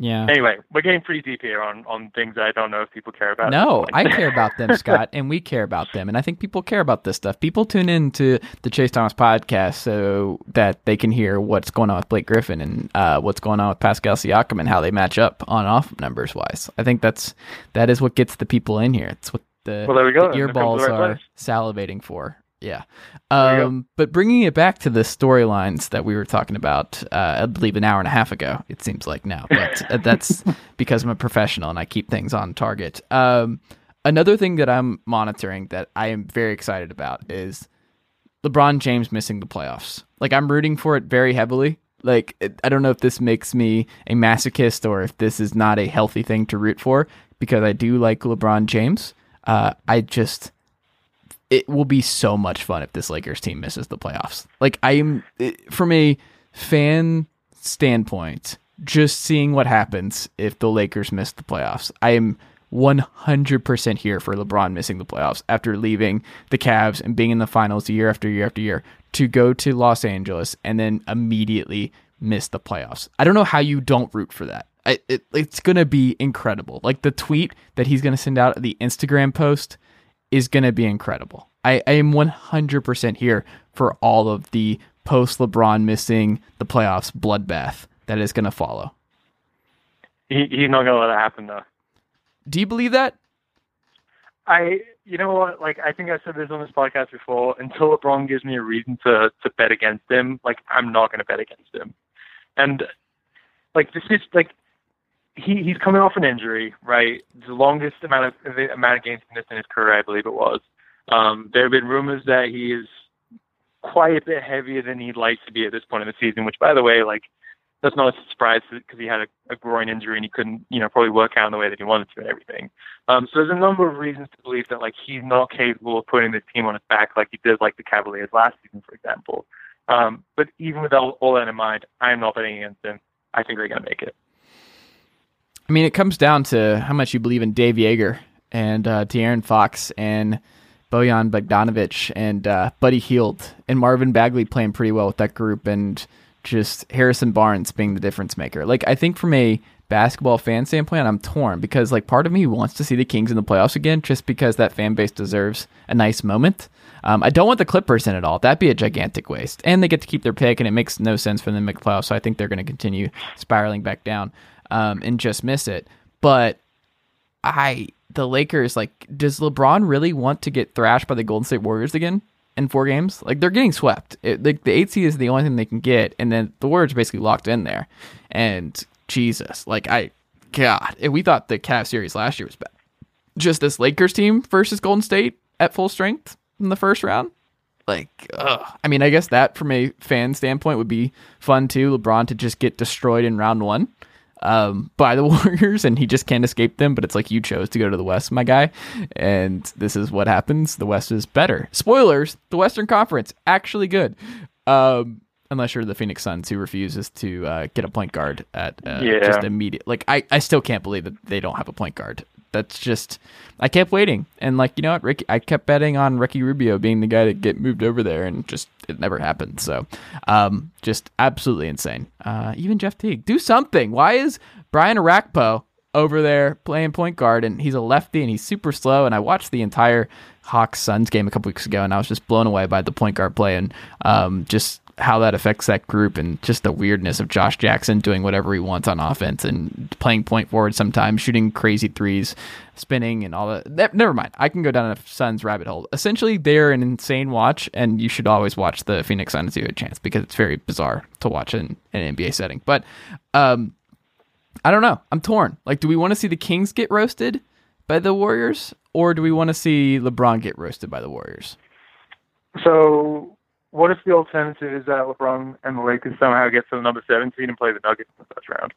Yeah. Anyway, we're getting pretty deep here on, on things that I don't know if people care about. No, I care about them, Scott, and we care about them. And I think people care about this stuff. People tune in to the Chase Thomas podcast so that they can hear what's going on with Blake Griffin and uh, what's going on with Pascal Siakam and how they match up on off numbers wise. I think that's that is what gets the people in here. It's what the, well, there we go. the earballs the right are place. salivating for. Yeah. Um, but bringing it back to the storylines that we were talking about, uh, I believe an hour and a half ago, it seems like now, but that's because I'm a professional and I keep things on target. Um, another thing that I'm monitoring that I am very excited about is LeBron James missing the playoffs. Like, I'm rooting for it very heavily. Like, it, I don't know if this makes me a masochist or if this is not a healthy thing to root for, because I do like LeBron James. Uh, I just... It will be so much fun if this Lakers team misses the playoffs. Like, I am, from a fan standpoint, just seeing what happens if the Lakers miss the playoffs. I am one hundred percent here for LeBron missing the playoffs after leaving the Cavs and being in the finals year after year after year to go to Los Angeles and then immediately miss the playoffs. I don't know how you don't root for that. I, it, it's going to be incredible. Like, the tweet that he's going to send out, the Instagram post, is going to be incredible. I, I am one hundred percent here for all of the post-LeBron missing the playoffs bloodbath that is going to follow. He, he's not going to let it happen, though. Do you believe that? I, you know what, like, I think I said this on this podcast before, until LeBron gives me a reason to, to bet against him, like, I'm not going to bet against him. And, like, this is, like, He he's coming off an injury, right? The longest amount of the amount of games he missed in his career, I believe it was. Um, there have been rumors that he is quite a bit heavier than he'd like to be at this point in the season. Which, by the way, like, that's not a surprise because he had a, a groin injury and he couldn't, you know, probably work out in the way that he wanted to and everything. Um, so there's a number of reasons to believe that, like, he's not capable of putting the team on his back like he did, like the Cavaliers last season, for example. Um, but even with all, all that in mind, I'm not betting against him. I think they're going to make it. I mean, it comes down to how much you believe in Dave Yeager and uh, De'Aaron Fox and Bojan Bogdanovic and uh, Buddy Hield and Marvin Bagley playing pretty well with that group and just Harrison Barnes being the difference maker. Like, I think from a basketball fan standpoint, I'm torn because, like, part of me wants to see the Kings in the playoffs again just because that fan base deserves a nice moment. Um, I don't want the Clippers in at all. That'd be a gigantic waste. And they get to keep their pick, and it makes no sense for them to make playoffs, so I think they're going to continue spiraling back down. Um, and just miss it. But I, the Lakers, like, does LeBron really want to get thrashed by the Golden State Warriors again in four games? Like, they're getting swept. It, like, the eight seed is the only thing they can get, and then the Warriors are basically locked in there. And Jesus, like, I, God, we thought the Cavs series last year was bad. Just this Lakers team versus Golden State at full strength in the first round. Like, ugh. I mean, I guess that from a fan standpoint would be fun too. LeBron to just get destroyed in round one. Um, by the Warriors, and he just can't escape them. But it's like, you chose to go to the West, my guy, and this is what happens. The West is better. Spoilers: the Western Conference actually good, um, unless you're the Phoenix Suns, who refuses to uh, get a point guard at uh, yeah. just immediate. Like, I, I, still can't believe that they don't have a point guard. That's just, I kept waiting, and like you know what, Ricky, I kept betting on Ricky Rubio being the guy to get moved over there, and just it never happened. So, um, just absolutely insane. Uh, even Jeff Teague, do something. Why is Brian Arakpo over there playing point guard, and he's a lefty and he's super slow? And I watched the entire Hawks Suns game a couple weeks ago, and I was just blown away by the point guard play and um, just how that affects that group, and just the weirdness of Josh Jackson doing whatever he wants on offense and playing point forward sometimes, shooting crazy threes, spinning and all that. Never mind. I can go down a Suns rabbit hole. Essentially, they're an insane watch, and you should always watch the Phoenix Suns if you have a chance because it's very bizarre to watch in an N B A setting. But um, I don't know. I'm torn. Like, do we want to see the Kings get roasted by the Warriors, or do we want to see LeBron get roasted by the Warriors? So... what if the alternative is that LeBron and the Lakers somehow get to the number seventeen and play the Nuggets in the first round?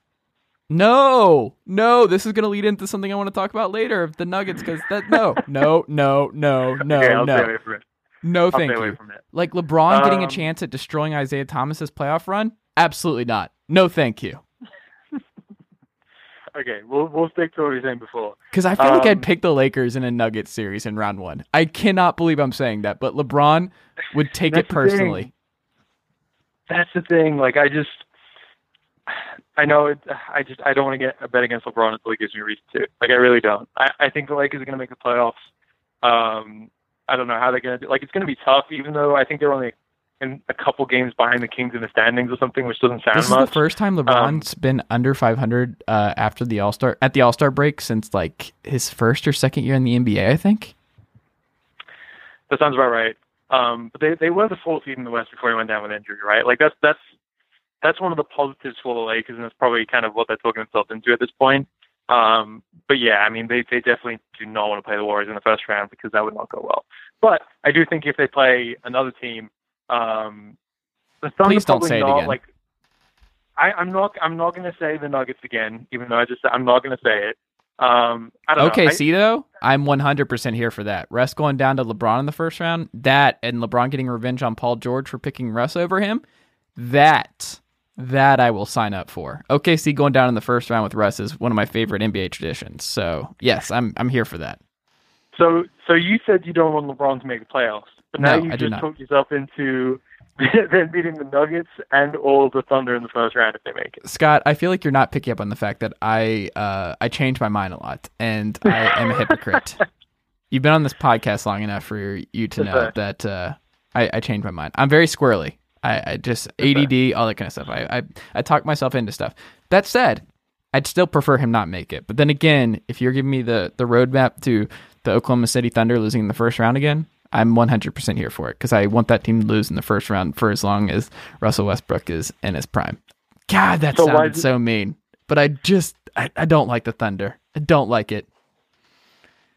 No, no, this is going to lead into something I want to talk about later, the Nuggets, because that, no, no, no, no, no, okay, I'll no. Stay away from it. No, I'll thank stay away you. From it. Like, LeBron um, getting a chance at destroying Isaiah Thomas's playoff run? Absolutely not. No, thank you. Okay, we'll we'll stick to what we were saying before. Because I feel um, like I'd pick the Lakers in a Nuggets series in round one. I cannot believe I'm saying that, but LeBron would take it personally. Thing. That's the thing. Like, I just... I know it, I just I don't want to get a bet against LeBron until he gives me a reason to. Like, I really don't. I, I think the Lakers are going to make the playoffs. Um, I don't know how they're going to do. Like, it's going to be tough, even though I think they're only in a couple games behind the Kings in the standings or something, which doesn't sound much. This is much. The first time LeBron's um, been under five hundred uh, after the All-Star at the All-Star break since like his first or second year in the N B A, I think. That sounds about right. Um, but they, they were the fourth seed in the West before he went down with injury, right? Like that's that's. That's one of the positives for the Lakers, and that's probably kind of what they're talking themselves into at this point. Um, but yeah, I mean, they, they definitely do not want to play the Warriors in the first round because that would not go well. But I do think if they play another team, um, the Thunder Please don't say not, it again. Like, I, I'm not. I'm not going to say the Nuggets again, even though I just. I'm not going to say it. Um, I don't okay, know. see though, I'm one hundred percent here for that. Russ going down to LeBron in the first round. That and LeBron getting revenge on Paul George for picking Russ over him. That. That I will sign up for. O K C going down in the first round with Russ is one of my favorite N B A traditions. So yes, I'm I'm here for that. So so you said you don't want LeBron to make the playoffs, but now no, you I just talked yourself into then beating the Nuggets and all the Thunder in the first round if they make it. Scott, I feel like you're not picking up on the fact that I uh, I change my mind a lot, and I am a hypocrite. You've been on this podcast long enough for you to That's know fair. that uh, I, I change my mind. I'm very squirrely. I, I just A D D, all that kind of stuff. I, I I talk myself into stuff. That said, I'd still prefer him not make it. But then again, if you're giving me the, the roadmap to the Oklahoma City Thunder losing in the first round again, I'm one hundred percent here for it because I want that team to lose in the first round for as long as Russell Westbrook is in his prime. God, that so sounded so mean. But I just, I, I don't like the Thunder. I don't like it.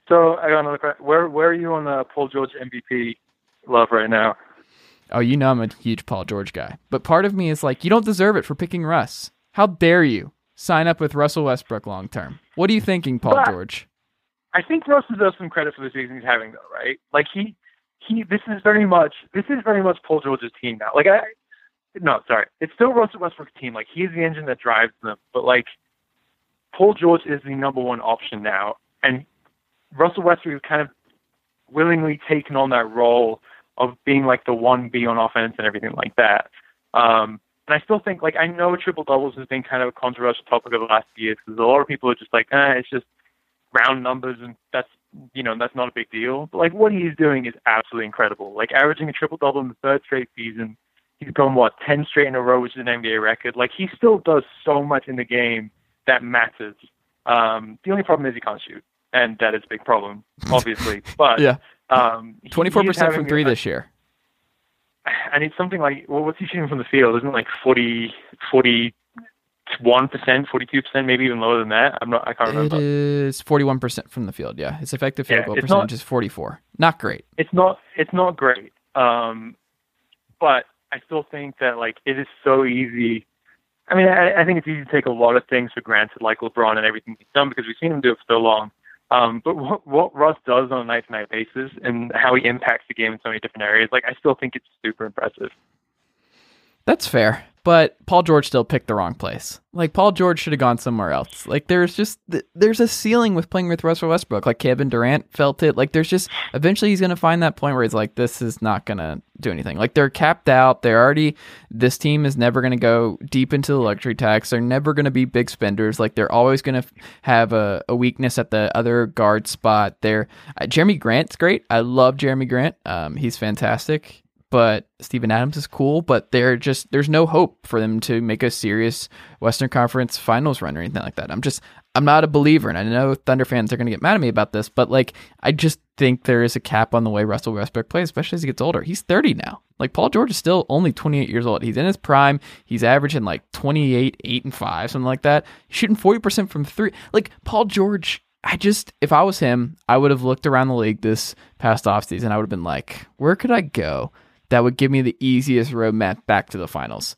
So I got another question. Where, where are you on the Paul George M V P love right now? Oh, you know I'm a huge Paul George guy. But part of me is like, you don't deserve it for picking Russ. How dare you sign up with Russell Westbrook long term? What are you thinking, Paul but George? I think Russ deserves some credit for the season he's having, though, right? Like he, he. This is very much. This is very much Paul George's team now. Like I, no, sorry, it's still Russell Westbrook's team. Like he's the engine that drives them. But like, Paul George is the number one option now, and Russell Westbrook is kind of willingly taken on that role of being like the one B on offense and everything like that. Um, and I still think, like, I know triple-doubles has been kind of a controversial topic over the last years because a lot of people are just like, eh, it's just round numbers and that's, you know, that's not a big deal. But, like, what he's doing is absolutely incredible. Like, averaging a triple-double in the third straight season, he's gone, what, ten straight in a row, which is an N B A record. Like, he still does so much in the game that matters. Um, the only problem is he can't shoot, and that is a big problem, obviously. But yeah. Um, twenty-four percent from three this year. And it's something like, well, what's he shooting from the field? Isn't it like forty, forty-one percent, forty-two percent, maybe even lower than that? I'm not, I can't remember. It is forty-one percent from the field. Yeah. His effective field yeah, goal percentage not, is forty-four. Not great. It's not, it's not great. Um, but I still think that like, it is so easy. I mean, I, I think it's easy to take a lot of things for granted, like LeBron and everything he's done, because we've seen him do it for so long. Um, but what, what Russ does on a night-to-night basis and how he impacts the game in so many different areas, like I still think it's super impressive. That's fair, but Paul George still picked the wrong place. Like Paul George should have gone somewhere else. Like there's just there's a ceiling with playing with Russell Westbrook. Like Kevin Durant felt it. Like there's just eventually he's gonna find that point where he's like, this is not gonna do anything. Like they're capped out. They're already this team is never gonna go deep into the luxury tax. They're never gonna be big spenders. Like they're always gonna have a, a weakness at the other guard spot. There, uh, Jeremy Grant's great. I love Jeremy Grant. Um, he's fantastic. But Steven Adams is cool, but they're just there's no hope for them to make a serious Western Conference Finals run or anything like that. I'm just I'm not a believer, and I know Thunder fans are going to get mad at me about this, but like I just think there is a cap on the way Russell Westbrook plays, especially as he gets older. He's thirty now. Like Paul George is still only twenty-eight years old. He's in his prime. He's averaging like twenty-eight, eight and five, something like that. He's shooting forty percent from three. Like Paul George, I just, if I was him, I would have looked around the league this past offseason. I would have been like, where could I go that would give me the easiest roadmap back to the finals?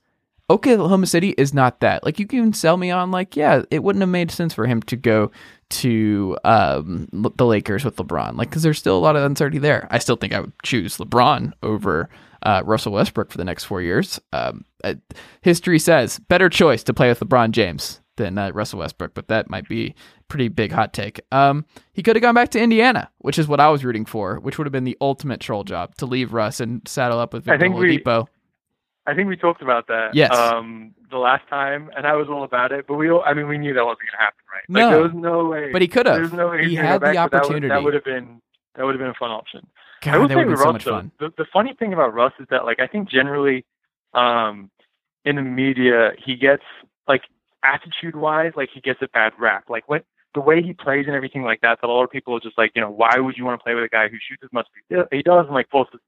Oklahoma City is not that. Like, you can sell me on, like, yeah, it wouldn't have made sense for him to go to um, the Lakers with LeBron. Like, because there's still a lot of uncertainty there. I still think I would choose LeBron over uh, Russell Westbrook for the next four years. Um, uh, history says better choice to play with LeBron James than uh, Russell Westbrook, but that might be a pretty big hot take. Um, he could have gone back to Indiana, which is what I was rooting for, which would have been the ultimate troll job, to leave Russ and saddle up with Victor Oladipo. I think we talked about that yes. um, the last time, and I was all about it. But we all, I mean, we knew that wasn't going to happen, right? No. Like, there was no way. But he could have. There's no way he, he had the back, opportunity. That would have been that would have been a fun option. God, I would say with so Russ, though, the, the funny thing about Russ is that, like, I think generally um, in the media, he gets, like, attitude-wise, like, he gets a bad rap. Like, when, the way he plays and everything like that, that a lot of people are just like, you know, why would you want to play with a guy who shoots as much as he does and, like, pulls, you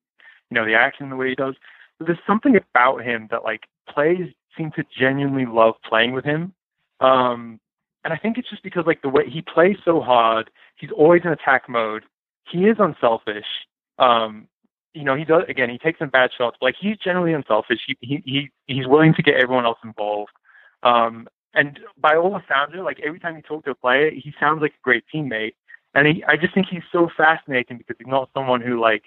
know, the action the way he does? There's something about him that, like, players seem to genuinely love playing with him. Um, and I think it's just because, like, the way he plays so hard, he's always in attack mode. He is unselfish. Um, you know, he does, again, he takes some bad shots, but, like, he's generally unselfish. He, he, he he's willing to get everyone else involved. Um, and by all accounts, like, every time you talk to a player, he sounds like a great teammate. And he, I just think he's so fascinating because he's not someone who, like,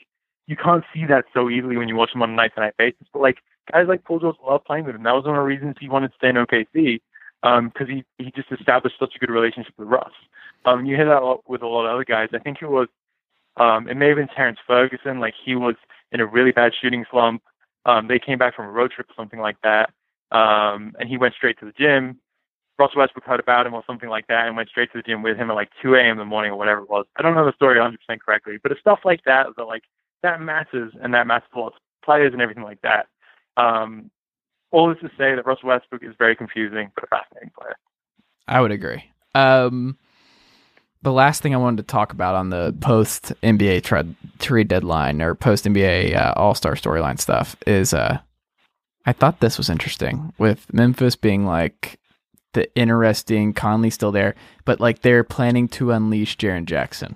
you can't see that so easily when you watch him on a night-to-night basis. But, like, guys like Paul George love playing with him. That was one of the reasons he wanted to stay in O K C because um, he, he just established such a good relationship with Russ. Um, you hear that a lot with a lot of other guys. I think it was um, – it may have been Terrence Ferguson. Like, he was in a really bad shooting slump. Um, they came back from a road trip or something like that, um, and he went straight to the gym. Russell Westbrook heard about him or something like that and went straight to the gym with him at, like, two a.m. in the morning or whatever it was. I don't know the story one hundred percent correctly, but it's stuff like that that, like, that matters, and that matters to lots of players and everything like that. Um, all this to say that Russell Westbrook is very confusing, but a fascinating player. I would agree. Um, the last thing I wanted to talk about on the post-N B A trade, trade deadline or post-N B A uh, All-Star storyline stuff is uh, I thought this was interesting with Memphis being like the interesting Conley still there, but like they're planning to unleash Jaren Jackson.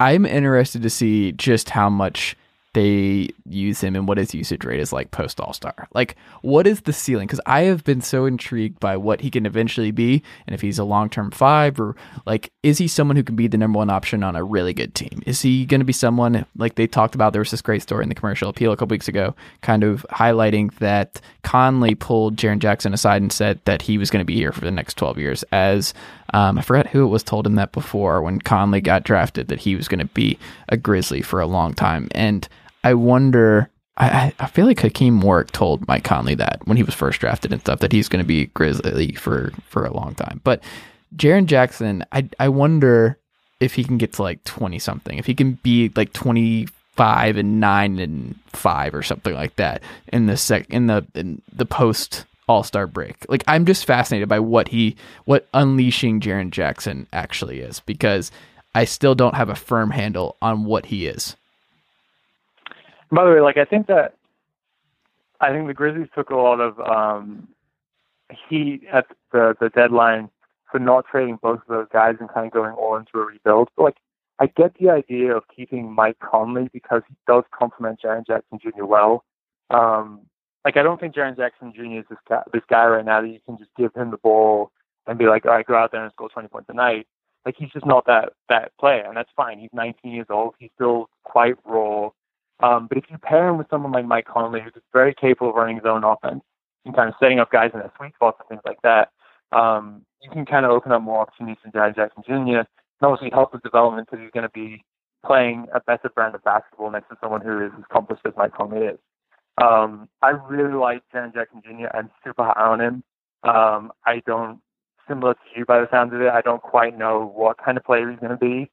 I'm interested to see just how much they use him and what his usage rate is like post All-Star. Like, what is the ceiling? Because I have been so intrigued by what he can eventually be, and if he's a long-term five, or like, is he someone who can be the number one option on a really good team? Is he going to be someone like they talked about? There was this great story in the Commercial Appeal a couple weeks ago, kind of highlighting that Conley pulled Jaren Jackson aside and said that he was going to be here for the next twelve years as Um, I forgot who it was told him that before when Conley got drafted that he was going to be a Grizzly for a long time. And I wonder, I, I feel like Hakeem Warwick told Mike Conley that when he was first drafted and stuff, that he's going to be a Grizzly for, for a long time. But Jaren Jackson, I, I wonder if he can get to like twenty something, if he can be like twenty-five and nine and five or something like that in the sec in the, in the post All-Star break. Like, I'm just fascinated by what he, what unleashing Jaren Jackson actually is, because I still don't have a firm handle on what he is. By the way, like, I think that, I think the Grizzlies took a lot of um, heat at the, the deadline for not trading both of those guys and kind of going all into a rebuild. But, like, I get the idea of keeping Mike Conley because he does complement Jaren Jackson Junior well. Um, Like, I don't think Jaren Jackson Junior is this guy, this guy right now that you can just give him the ball and be like, all right, go out there and score twenty points a night. Like, he's just not that that player, and that's fine. He's nineteen years old. He's still quite raw. Um, but if you pair him with someone like Mike Conley, who's very capable of running his own offense and kind of setting up guys in their sweet spots and things like that, um, you can kind of open up more opportunities for Jaren Jackson Junior And obviously help his development because he's going to be playing a better brand of basketball next to someone who is as accomplished as Mike Conley is. Um, I really like Jaren Jackson Junior I'm super high on him. Um, I don't, similar to you by the sounds of it, I don't quite know what kind of player he's going to be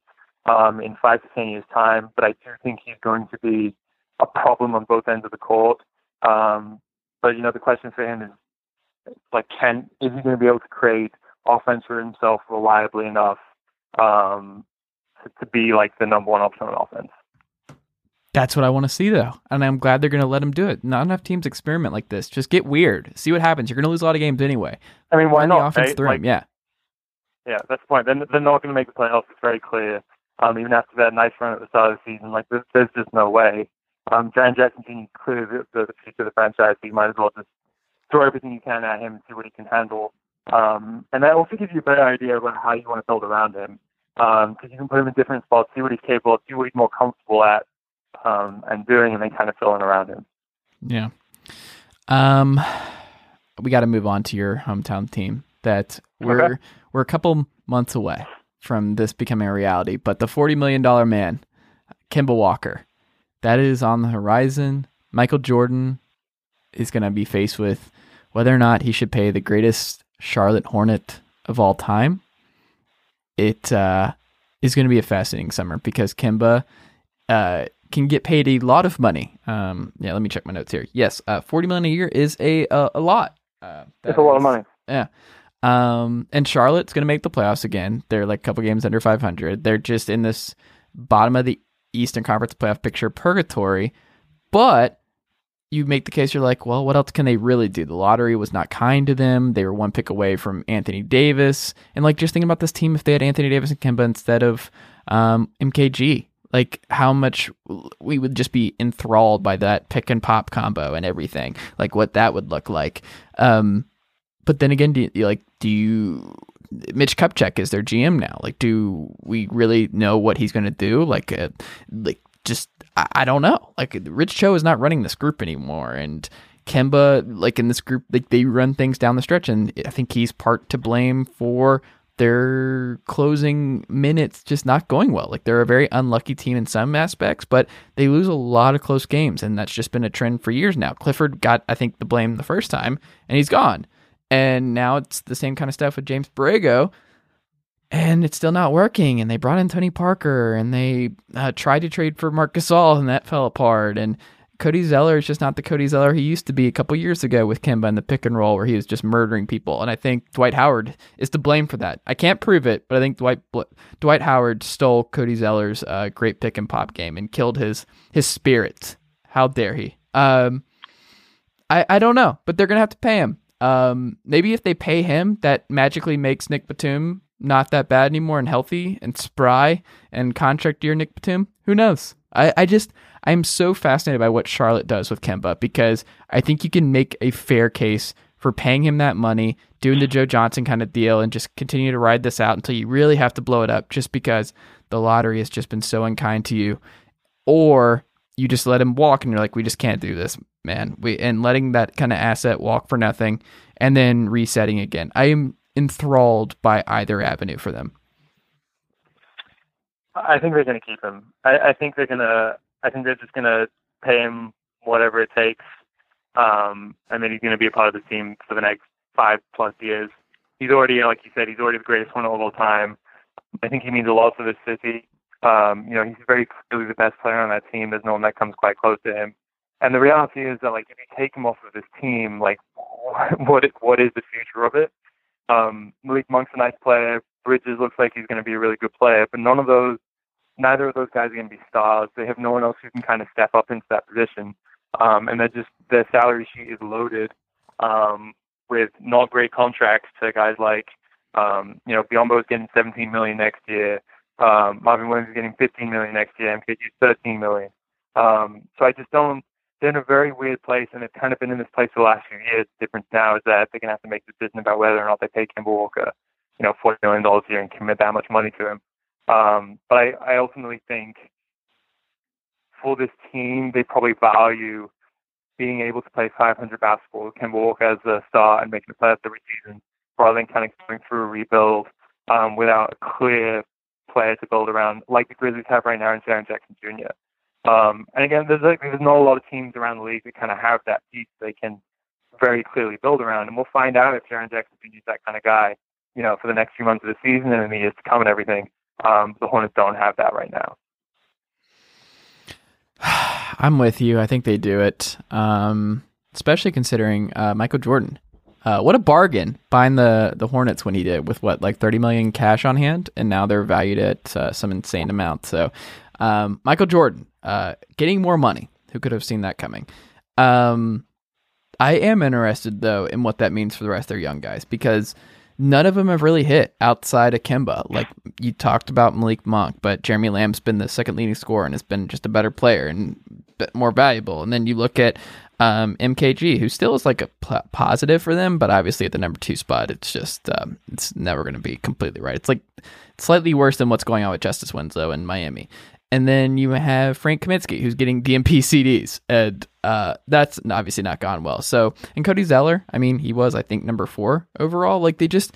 um, in five to ten years' time, but I do think he's going to be a problem on both ends of the court. Um, but, you know, the question for him is, like, can is he going to be able to create offense for himself reliably enough um, to, to be, like, the number one option on offense? That's what I want to see, though, and I'm glad they're going to let him do it. Not enough teams experiment like this. Just get weird. See what happens. You're going to lose a lot of games anyway. I mean, why Run not? The offense right? through like, him. Yeah. Yeah, that's the point. They're, they're not going to make the playoffs. It's very clear. Um, even after that nice run at the start of the season, like there's, there's just no way. Um, Jaren Jackson Junior is clearly the, the future of the franchise. So you might as well just throw everything you can at him and see what he can handle. Um, and that also gives you a better idea about how you want to build around him because um, you can put him in different spots, see what he's capable of, see what he's more comfortable at. Um, and doing, and then kind of filling around him. Yeah. Um, we got to move on to your hometown team. That we're okay. we're a couple months away from this becoming a reality. But the forty million dollars man, Kemba Walker, that is on the horizon. Michael Jordan is going to be faced with whether or not he should pay the greatest Charlotte Hornet of all time. It uh, is going to be a fascinating summer because Kemba uh, can get paid a lot of money. Um, yeah, let me check my notes here. Yes, uh, forty million dollars a year is a uh, a lot. Uh, That's a lot of money. Yeah. Um, and Charlotte's going to make the playoffs again. They're like a couple games under five hundred. They're just in this bottom of the Eastern Conference playoff picture purgatory. But you make the case, you're like, well, what else can they really do? The lottery was not kind to them. They were one pick away from Anthony Davis. And like, just thinking about this team, if they had Anthony Davis and Kemba instead of um, M K G, like how much we would just be enthralled by that pick and pop combo and everything, like what that would look like. Um, But then again, do you, like, do you, Mitch Kupchak is their G M now. Like, do we really know what he's going to do? Like, uh, like just, I, I don't know. Like, Rich Cho is not running this group anymore. And Kemba, like in this group, like they run things down the stretch. And I think he's part to blame for their closing minutes just not going well. Like, they're a very unlucky team in some aspects, but they lose a lot of close games. And that's just been a trend for years now. Clifford got, I think, the blame the first time, and he's gone. And now it's the same kind of stuff with James Borrego, and it's still not working. And they brought in Tony Parker, and they uh, tried to trade for Marc Gasol, and that fell apart. And Cody Zeller is just not the Cody Zeller he used to be a couple years ago with Kemba in the pick and roll, where he was just murdering people. And I think Dwight Howard is to blame for that. I can't prove it, but I think Dwight Dwight Howard stole Cody Zeller's uh, great pick and pop game and killed his his spirit. How dare he? Um, I I don't know, but they're gonna have to pay him. Um, maybe if they pay him, that magically makes Nick Batum not that bad anymore and healthy and spry and contract year Nick Batum. Who knows? I, I just, I'm so fascinated by what Charlotte does with Kemba, because I think you can make a fair case for paying him that money, doing the Joe Johnson kind of deal, and just continue to ride this out until you really have to blow it up, just because the lottery has just been so unkind to you. Or you just let him walk and you're like, we just can't do this, man. We and letting that kind of asset walk for nothing and then resetting again. I am enthralled by either avenue for them. I think they're going to keep him. I, I think they're going to, I think they're just going to pay him whatever it takes. Um, and then he's going to be a part of the team for the next five plus years. He's already, like you said, he's already the greatest one of all time. I think he means a lot for this city. Um, you know, he's very clearly the best player on that team. There's no one that comes quite close to him. And the reality is that, like, if you take him off of this team, like, what what is the future of it? Um, Malik Monk's a nice player. Bridges looks like he's going to be a really good player. But none of those, neither of those guys are going to be stars. They have no one else who can kind of step up into that position. Um, and they're just, their salary sheet is loaded um, with not great contracts to guys like, um, you know, Biombo's getting seventeen million dollars next year. Um, Marvin Williams is getting fifteen million dollars next year. M K G's thirteen million dollars. Um, so I just don't. They're in a very weird place, and they've kind of been in this place for the last few years. The difference now is that they're going to have to make a decision about whether or not they pay Kemba Walker, you know, forty million dollars a year and commit that much money to him. Um, but I, I ultimately think for this team, they probably value being able to play five hundred basketball with Kemba Walker as a star and making the playoffs every season, rather than kind of going through a rebuild um, without a clear player to build around, like the Grizzlies have right now in Jaren Jackson Junior Um, and again, there's, like, there's not a lot of teams around the league that kind of have that piece they can very clearly build around. And we'll find out if Jaren Jackson Junior is that kind of guy, you know, for the next few months of the season and in the years to come and everything. Um, the Hornets don't have that right now. I'm with you. I think they do it, um, especially considering uh, Michael Jordan. Uh, what a bargain buying the, the Hornets when he did, with what, like thirty million cash on hand, and now they're valued at uh, some insane amount. So um, Michael Jordan. Uh, getting more money. Who could have seen that coming? Um, I am interested, though, in what that means for the rest of their young guys, because none of them have really hit outside of Kemba. Like, you talked about Malik Monk, but Jeremy Lamb's been the second leading scorer and has been just a better player and more valuable. And then you look at um, M K G, who still is like a p- positive for them, but obviously at the number two spot, it's just um, it's never going to be completely right. It's like slightly worse than what's going on with Justice Winslow in Miami. And then you have Frank Kaminsky, who's getting D M P C Ds, and uh, that's obviously not gone well. So, and Cody Zeller, I mean, he was, I think, number four overall. Like, they just,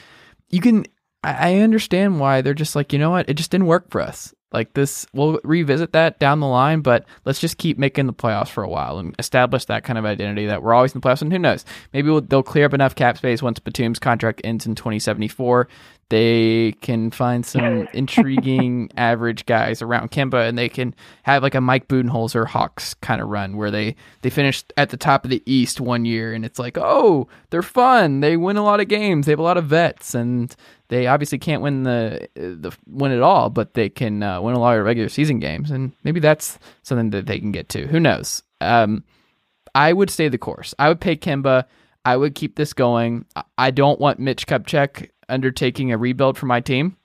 you can, I understand why they're just like, you know what, it just didn't work for us. Like this, we'll revisit that down the line, but let's just keep making the playoffs for a while and establish that kind of identity that we're always in the playoffs. And who knows, maybe we'll, they'll clear up enough cap space once Batum's contract ends in twenty seventy-four. They can find some intriguing average guys around Kemba, and they can have like a Mike Budenholzer Hawks kind of run where they, they finished at the top of the East one year, and it's like, oh, they're fun. They win a lot of games. They have a lot of vets, and they obviously can't win the the win it all, but they can uh, win a lot of regular season games, and maybe that's something that they can get to. Who knows? Um, I would stay the course. I would pay Kemba. I would keep this going. I don't want Mitch Kupchak undertaking a rebuild for my team.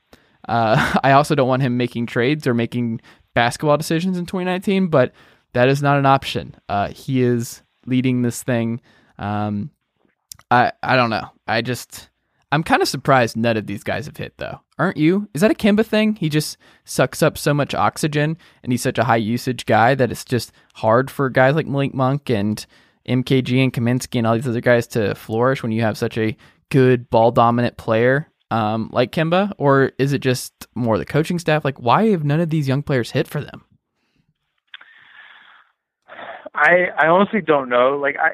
Uh, I also don't want him making trades or making basketball decisions in twenty nineteen, but that is not an option. Uh, he is leading this thing. Um, I I don't know. I just... I'm kind of surprised none of these guys have hit, though. Aren't you? Is that a Kemba thing? He just sucks up so much oxygen, and he's such a high-usage guy that it's just hard for guys like Malik Monk and M K G and Kaminsky and all these other guys to flourish when you have such a good ball-dominant player um, like Kemba? Or is it just more the coaching staff? Like, why have none of these young players hit for them? I I honestly don't know. Like, I,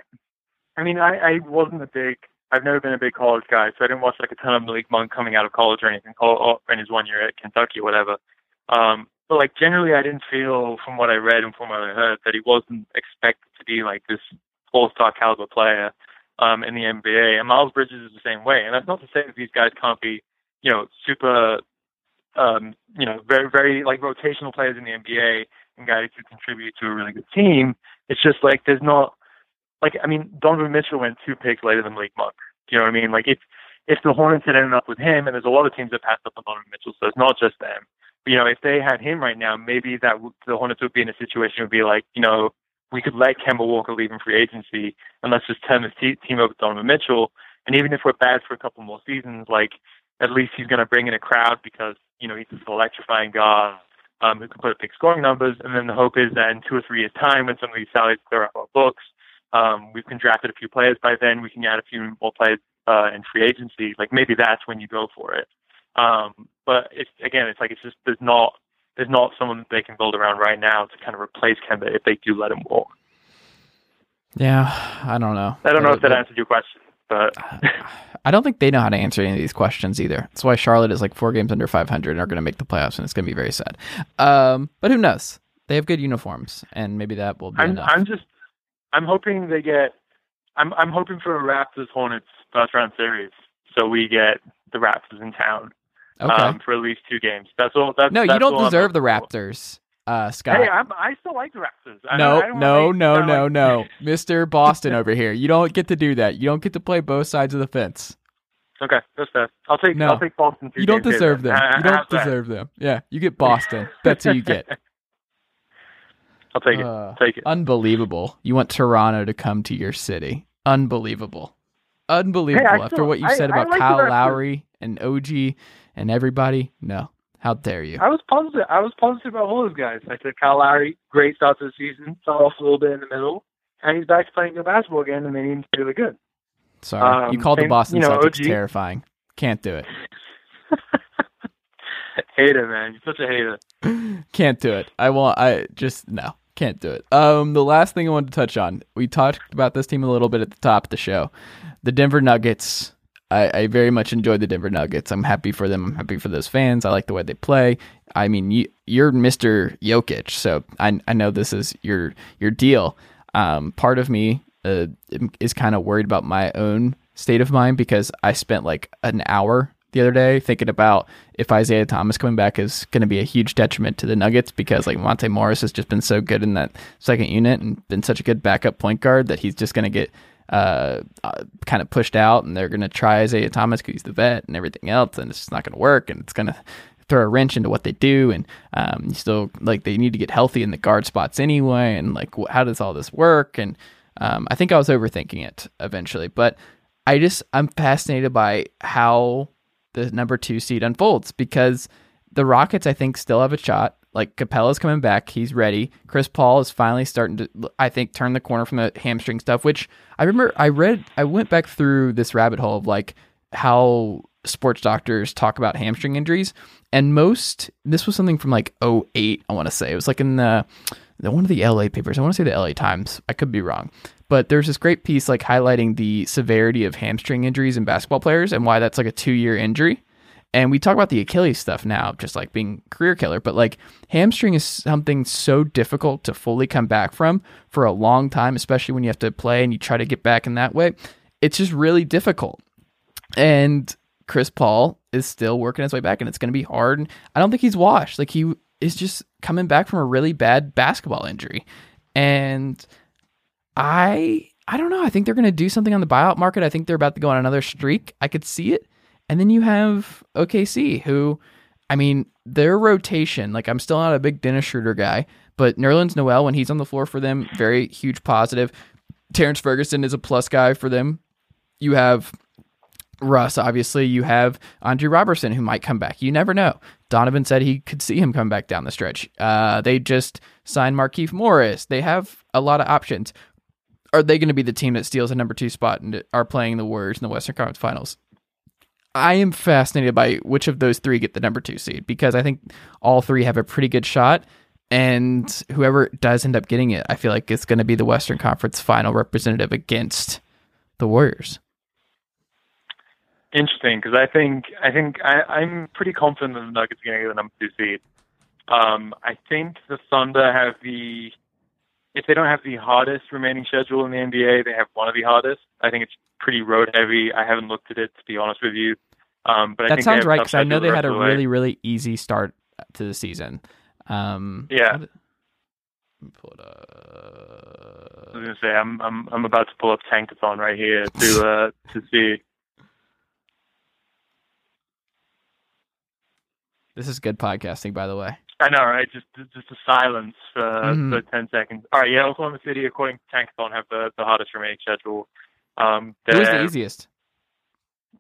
I mean, I, I wasn't a big... I've never been a big college guy, so I didn't watch like a ton of Malik Monk coming out of college or anything, in his one year at Kentucky or whatever. Um, but like generally, I didn't feel from what I read and from what I heard that he wasn't expected to be like this all-star caliber player um, in the N B A. And Miles Bridges is the same way. And that's not to say that these guys can't be, you know, super, um, you know, very, very like rotational players in the N B A and guys who contribute to a really good team. It's just like there's not. Like, I mean, Donovan Mitchell went two picks later than Malik Monk. Do you know what I mean? Like, if, if the Hornets had ended up with him, and there's a lot of teams that passed up on Donovan Mitchell, so it's not just them. But, you know, if they had him right now, maybe that w- the Hornets would be in a situation would be like, you know, we could let Kemba Walker leave in free agency, and let's just turn this te- team over to Donovan Mitchell. And even if we're bad for a couple more seasons, like, at least he's going to bring in a crowd because, you know, he's this electrifying guy um, who can put up big scoring numbers. And then the hope is that in two or three years' time, when some of these salaries clear up our books, Um, we can draft a few players by then. We can add a few more players uh, in free agency. Like maybe that's when you go for it. Um, but it's, again, it's like it's just there's not there's not someone that they can build around right now to kind of replace Kemba if they do let him walk. Yeah, I don't know. I don't know I, if that I, answered your question, but I don't think they know how to answer any of these questions either. That's why Charlotte is like four games under five hundred and are going to make the playoffs, and it's going to be very sad. Um, but who knows? They have good uniforms, and maybe that will be I'm, enough. I'm just. I'm hoping they get. I'm I'm hoping for a Raptors Hornets first round series, so we get the Raptors in town okay. um, for at least two games. That's all. That's, no, that's you don't deserve the Raptors, uh, Scott. Hey, I'm, I still like the Raptors. I, no, I don't no, no, like, no, like... no, Mister Boston over here. You don't get to do that. You don't get to play both sides of the fence. Okay, that's fair. I'll take. No. I'll take Boston. Two you don't deserve here, them. I, I, you don't deserve that. them. Yeah, you get Boston. That's who you get. I'll take it. Uh, take it. Unbelievable. You want Toronto to come to your city. Unbelievable. Unbelievable. Hey, After still, what you I, said about like Kyle Lowry and O G and everybody, no. How dare you? I was positive. I was positive about all those guys. I said Kyle Lowry, great start to the season, fell off a little bit in the middle, and he's back to playing good basketball again, and they need to do really good. Sorry. Um, you called same, the Boston you know, Celtics O G. Terrifying. Can't do it. Hater, man. You're such a hater. Can't do it. I won't. I just, no. Can't do it. Um, the last thing I wanted to touch on, we talked about this team a little bit at the top of the show. The Denver Nuggets. I, I very much enjoyed the Denver Nuggets. I'm happy for them. I'm happy for those fans. I like the way they play. I mean, you, you're Mister Jokic, so I I know this is your your deal. Um, part of me uh, is kind of worried about my own state of mind because I spent like an hour the other day thinking about if Isaiah Thomas coming back is going to be a huge detriment to the Nuggets because like Monte Morris has just been so good in that second unit and been such a good backup point guard that he's just going to get uh, uh, kind of pushed out, and they're going to try Isaiah Thomas because he's the vet and everything else, and it's just not going to work, and it's going to throw a wrench into what they do, and um, still like they need to get healthy in the guard spots anyway, and like how does all this work? And um, I think I was overthinking it eventually, but I just I'm fascinated by how the number two seed unfolds because the Rockets, I think, still have a shot. Like Capella's coming back. He's ready. Chris Paul is finally starting to, I think, turn the corner from the hamstring stuff, which I remember I read, I went back through this rabbit hole of like how sports doctors talk about hamstring injuries, and most, this was something from like oh eight, I want to say. It was like in the, the one of the L A papers. I want to say the L A Times. I could be wrong. But there's this great piece like highlighting the severity of hamstring injuries in basketball players and why that's like a two-year injury. And we talk about the Achilles stuff now, just like being career killer, but like hamstring is something so difficult to fully come back from for a long time, especially when you have to play and you try to get back in that way. It's just really difficult. And Chris Paul is still working his way back, and it's going to be hard. And I don't think he's washed. Like, he is just coming back from a really bad basketball injury. And I, I don't know. I think they're going to do something on the buyout market. I think they're about to go on another streak. I could see it. And then you have O K C, who, I mean, their rotation, like, I'm still not a big Dennis Schroeder guy, but Nerlens Noel, when he's on the floor for them, very huge positive. Terrence Ferguson is a plus guy for them. You have Russ, obviously. You have Andre Robertson, who might come back. You never know. Donovan said he could see him come back down the stretch. Uh, they just signed Markieff Morris. They have a lot of options. Are they going to be the team that steals the number two spot and are playing the Warriors in the Western Conference Finals? I am fascinated by which of those three get the number two seed, because I think all three have a pretty good shot, and whoever does end up getting it, I feel like it's going to be the Western Conference final representative against the Warriors. Interesting, because I think I think I, I'm pretty confident that the Nuggets are going to get the number two seed. Um, I think the Thunder have the, if they don't have the hardest remaining schedule in the N B A, they have one of the hardest. I think it's pretty road heavy. I haven't looked at it, to be honest with you. Um, but I that think sounds right, because I know they had a the really, way. really easy start to the season. Um, yeah. Did, pull it up. I was going to say, I'm I'm I'm about to pull up Tankathon right here to uh, to see. This is good podcasting, by the way. I know, right? Just just a silence for, mm-hmm. for ten seconds. All right, yeah, Oklahoma City, according to Tankathon, have the, the hardest remaining schedule. Um, Who's the easiest?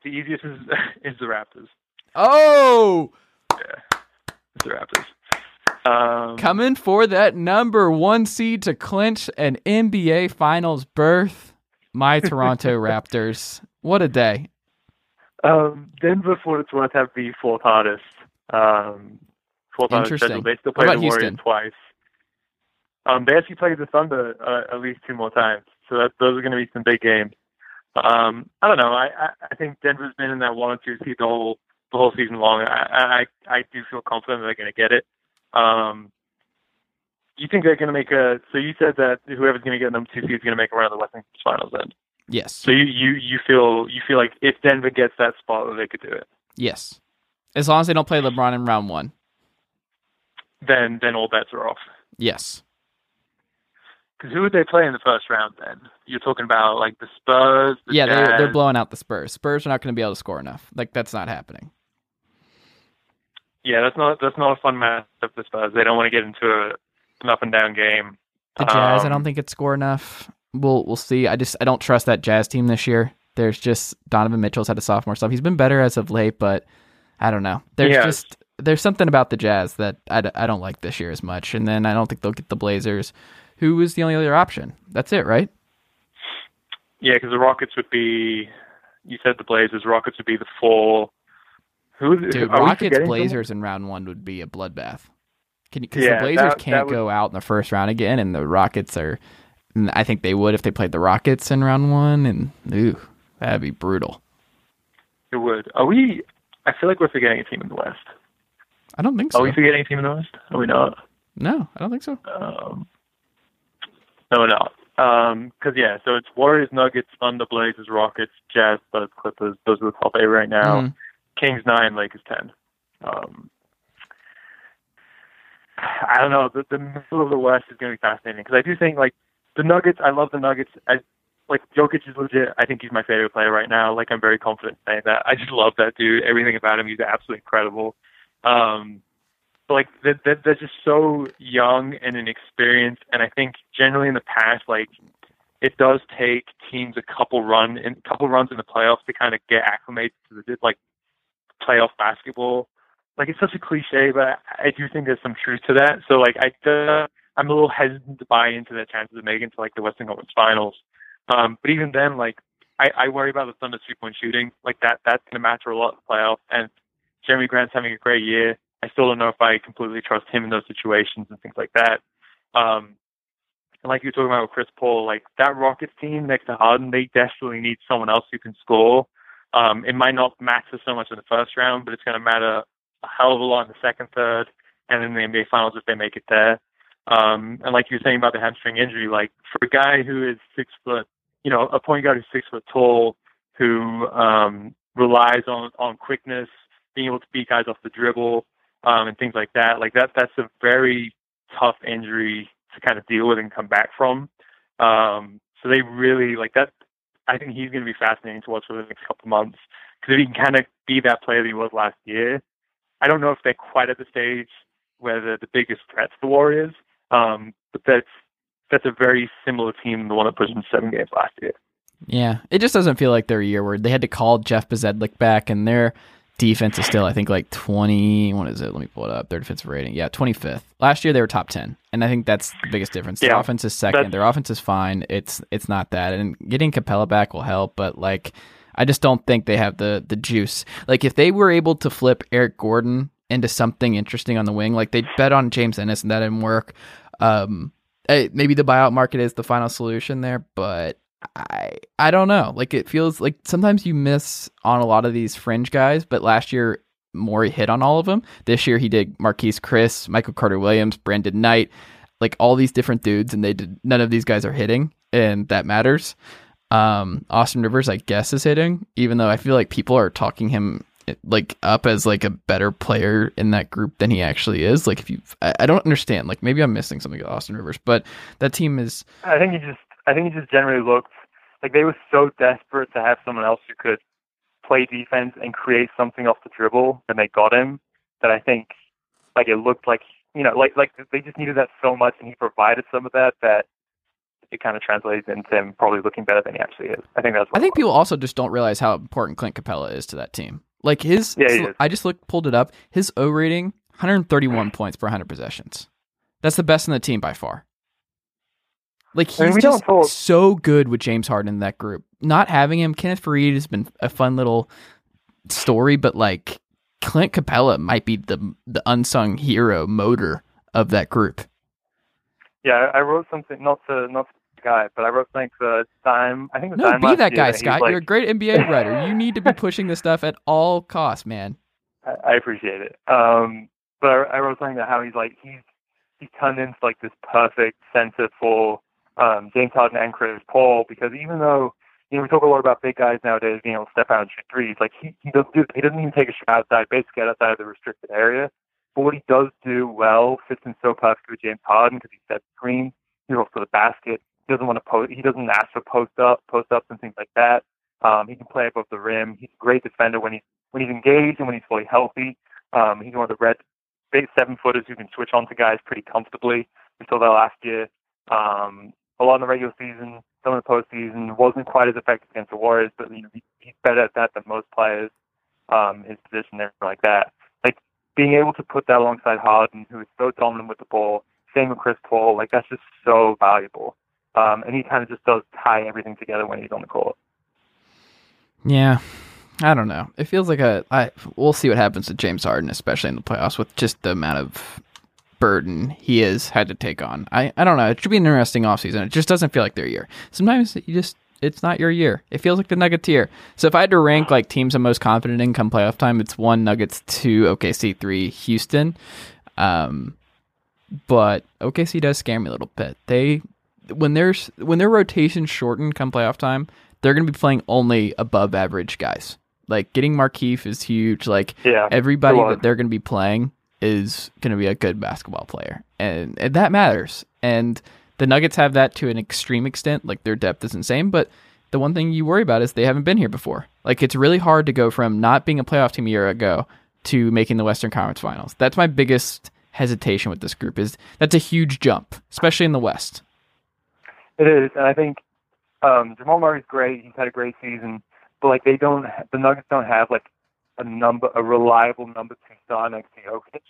The easiest is, is the Raptors. Oh! Yeah, it's the Raptors. Um, Coming for that number one seed to clinch an N B A Finals berth, my Toronto Raptors. What a day. Um, Denver, for its worth, have the fourth hardest. Um, fourth hardest schedule. They still play the Warriors Houston? twice. Um, they actually played the Thunder uh, at least two more times. So that, those are going to be some big games. Um, I don't know. I, I, I think Denver's been in that one or two seed the whole the whole season long. I I, I do feel confident they're going to get it. Um, you think they're going to make a? So you said that whoever's going to get number two seed is going to make a run of the Western Finals then. Yes. So you, you, you feel you feel like if Denver gets that spot, they could do it. Yes. As long as they don't play LeBron in round one. Then then all bets are off. Yes. Because who would they play in the first round then? You're talking about, like, the Spurs, the Yeah, they're, they're blowing out the Spurs. Spurs are not going to be able to score enough. Like, that's not happening. Yeah, that's not that's not a fun matchup for the Spurs. They don't want to get into a, an up-and-down game. The Jazz, um, I don't think it score enough. We'll we'll see. I just I don't trust that Jazz team this year. There's just Donovan Mitchell's had a sophomore stuff. He's been better as of late, but I don't know. There's yeah. just there's something about the Jazz that I, I don't like this year as much. And then I don't think they'll get the Blazers. Who is the only other option? That's it, right? Yeah, because the Rockets would be... You said the Blazers. Rockets would be the four. Who, Dude, are Rockets, Blazers them? in round one would be a bloodbath. Because yeah, the Blazers that, can't that would... go out in the first round again, and the Rockets are... And I think they would if they played the Rockets in round one, and ooh, that'd be brutal. It would. Are we... I feel like we're forgetting a team in the West. I don't think so. Are we forgetting a team in the West? Are we not? No, I don't think so. Um... No, no. Um, cause yeah, so it's Warriors, Nuggets, Thunder, Blazers, Rockets, Jazz, Bucks, Clippers. Those are the top eight right now. Mm. Kings nine, Lakers ten. Um, I don't know. The, the middle of the West is going to be fascinating because I do think like the Nuggets. I love the Nuggets. I like Jokic is legit. I think he's my favorite player right now. Like I'm very confident saying that. I just love that dude. Everything about him. He's absolutely incredible. Um, But like they're, they're just so young and inexperienced, and I think generally in the past, like it does take teams a couple run in couple runs in the playoffs to kind of get acclimated to the like playoff basketball. Like it's such a cliche, but I do think there's some truth to that. So like I, uh, I'm a little hesitant to buy into their chances of making it to like the Western Conference Finals. Um, but even then, like I, I worry about the Thunder's three-point shooting. Like, that, that's going to matter a lot in the playoffs. And Jeremy Grant's having a great year. I still don't know if I completely trust him in those situations and things like that. Um, and like you were talking about with Chris Paul, like, that Rockets team next to Harden, they definitely need someone else who can score. Um, it might not matter so much in the first round, but it's going to matter a hell of a lot in the second, third, and in the N B A Finals if they make it there. Um, and like you were saying about the hamstring injury, like, for a guy who is six foot, you know, a point guard who's six foot tall, who um, relies on, on quickness, being able to beat guys off the dribble, um, and things like that. Like that, that's a very tough injury to kind of deal with and come back from. Um, so they really like that. I think he's going to be fascinating to watch for the next couple of months, because if he can kind of be that player that he was last year, I don't know if they're quite at the stage where they're the biggest threat to the Warriors, um, but that's, that's a very similar team to the one that pushed them seven games last year. Yeah, it just doesn't feel like their year where they had to call Jeff Bezedlik back, and their defense is still, I think, like twenty. What is it? Let me pull it up. Their defensive rating, yeah, twenty-fifth. Last year they were top ten, and I think that's the biggest difference. Yeah, their offense is second. Their offense is fine. It's it's not that, and getting Capella back will help, but like I just don't think they have the the juice. Like if they were able to flip Eric Gordon into something interesting on the wing, like they bet on James Ennis and that didn't work. Um. Hey, maybe the buyout market is the final solution there, but I I don't know. Like it feels like sometimes you miss on a lot of these fringe guys, but last year Morey hit on all of them. This year he did Marquise Chris, Michael Carter-Williams, Brandon Knight, like all these different dudes, and they did none of these guys are hitting, and that matters. Um, Austin Rivers, I guess, is hitting, even though I feel like people are talking him like up as like a better player in that group than he actually is. Like if you, I, I don't understand, like maybe I'm missing something with Austin Rivers, but that team is, I think he just, I think he just generally looked like they were so desperate to have someone else who could play defense and create something off the dribble, and they got him, that I think like it looked like, you know, like, like they just needed that so much, and he provided some of that, that it kind of translates into him probably looking better than he actually is. I think that's what I think people also just don't realize how important Clint Capella is to that team. Like his, yeah, I just looked, pulled it up. His O rating, one hundred thirty-one points per one hundred possessions. That's the best in the team by far. Like he's I mean, we just don't talk. so good with James Harden in that group. Not having him, Kenneth Faried has been a fun little story, but like Clint Capella might be the the unsung hero motor of that group. Yeah, I wrote something not to not. To guy, but I wrote like the time. I think the no, time be that guy, Scott. Like... You're a great N B A writer. You need to be pushing this stuff at all costs, man. I, I appreciate it. Um, but I, I wrote something about how he's like he's he's turned into like this perfect center for um, James Harden and Chris Paul, because even though you know we talk a lot about big guys nowadays being able to step out and shoot threes, like he he doesn't do, he doesn't even take a shot outside, basically outside of the restricted area. But what he does do well fits in so perfectly with James Harden, because he sets screens, he's off to the basket. He doesn't want to post. He doesn't ask for post up, post ups, and things like that. Um, he can play above the rim. He's a great defender when he's when he's engaged and when he's fully healthy. Um, he's one of the red big seven footers who can switch on to guys pretty comfortably. We saw that last year. Um, a lot in the regular season, some in the postseason, wasn't quite as effective against the Warriors, but you know, he's better at that than most players. Um, his position there like that, like being able to put that alongside Harden, who is so dominant with the ball. Same with Chris Paul. Like that's just so valuable. Um, and he kind of just does tie everything together when he's on the court. Yeah, I don't know. It feels like a. I, we'll see what happens to James Harden, especially in the playoffs, with just the amount of burden he has had to take on. I, I don't know. It should be an interesting offseason. It just doesn't feel like their year. Sometimes you just it's not your year. It feels like the Nuggets year. So if I had to rank like teams I'm most confident in come playoff time, it's one Nuggets, two O K C, three Houston. Um, but O K C does scare me a little bit. They. When there's when their rotation's shortened come playoff time, they're going to be playing only above average guys. Like getting Markieff is huge. Like yeah, everybody that they're going to be playing is going to be a good basketball player, and, and that matters. And the Nuggets have that to an extreme extent. Like their depth is insane, but the one thing you worry about is they haven't been here before. Like it's really hard to go from not being a playoff team a year ago to making the Western Conference Finals. That's my biggest hesitation with this group. Is that's a huge jump, especially in the West. It is, and I think um, Jamal Murray's great. He's had a great season, but like they don't, the Nuggets don't have like a number, a reliable number two star next to Jokic.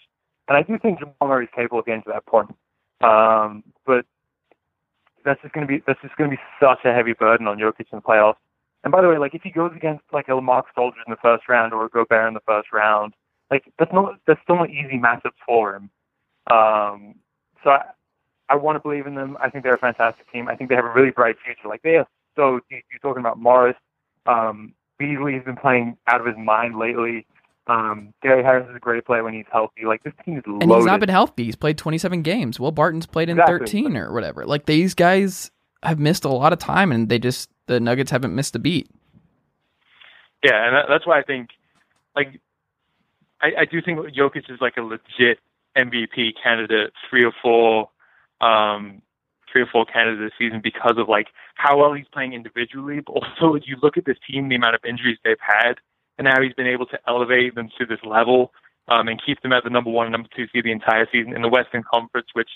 And I do think Jamal Murray's capable of getting to that point, um, but that's just going to be that's just going to be such a heavy burden on Jokic in the playoffs. And by the way, like, if he goes against, like, a Mock Soldier in the first round or a Gobert in the first round, like, that's not that's still not easy matchups for him. Um, so I, I want to believe in them. I think they're a fantastic team. I think they have a really bright future. Like, they are so deep. You're talking about Morris. Um, Beasley has been playing out of his mind lately. Um, Gary Harris is a great player when he's healthy. Like, this team is loaded. And he's not been healthy. He's played twenty-seven games. Will Barton's played in exactly. thirteen or whatever. Like, these guys have missed a lot of time, and they just the Nuggets haven't missed a beat. Yeah, and that's why I think, like, I, I do think Jokic is like a legit M V P candidate, three or four, um, three or four candidates this season because of like how well he's playing individually, but also if you look at this team, the amount of injuries they've had. And how he's been able to elevate them to this level um, and keep them at the number one and number two seed the entire season in the Western Conference, which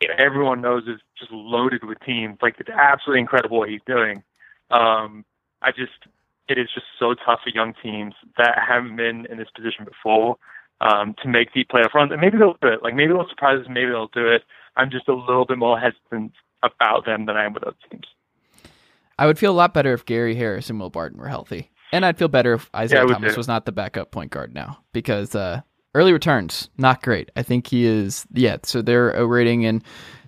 you know, everyone knows is just loaded with teams. Like, it's absolutely incredible what he's doing. Um, I just, it is just so tough for young teams that haven't been in this position before um, to make deep playoff runs. And maybe they'll do it. Like, maybe they'll surprise us. Maybe they'll do it. I'm just a little bit more hesitant about them than I am with other teams. I would feel a lot better if Gary Harris and Will Barton were healthy. And I'd feel better if Isaiah yeah, Thomas do. was not the backup point guard now, because uh, early returns, not great. I think he is, yeah, so they're rating in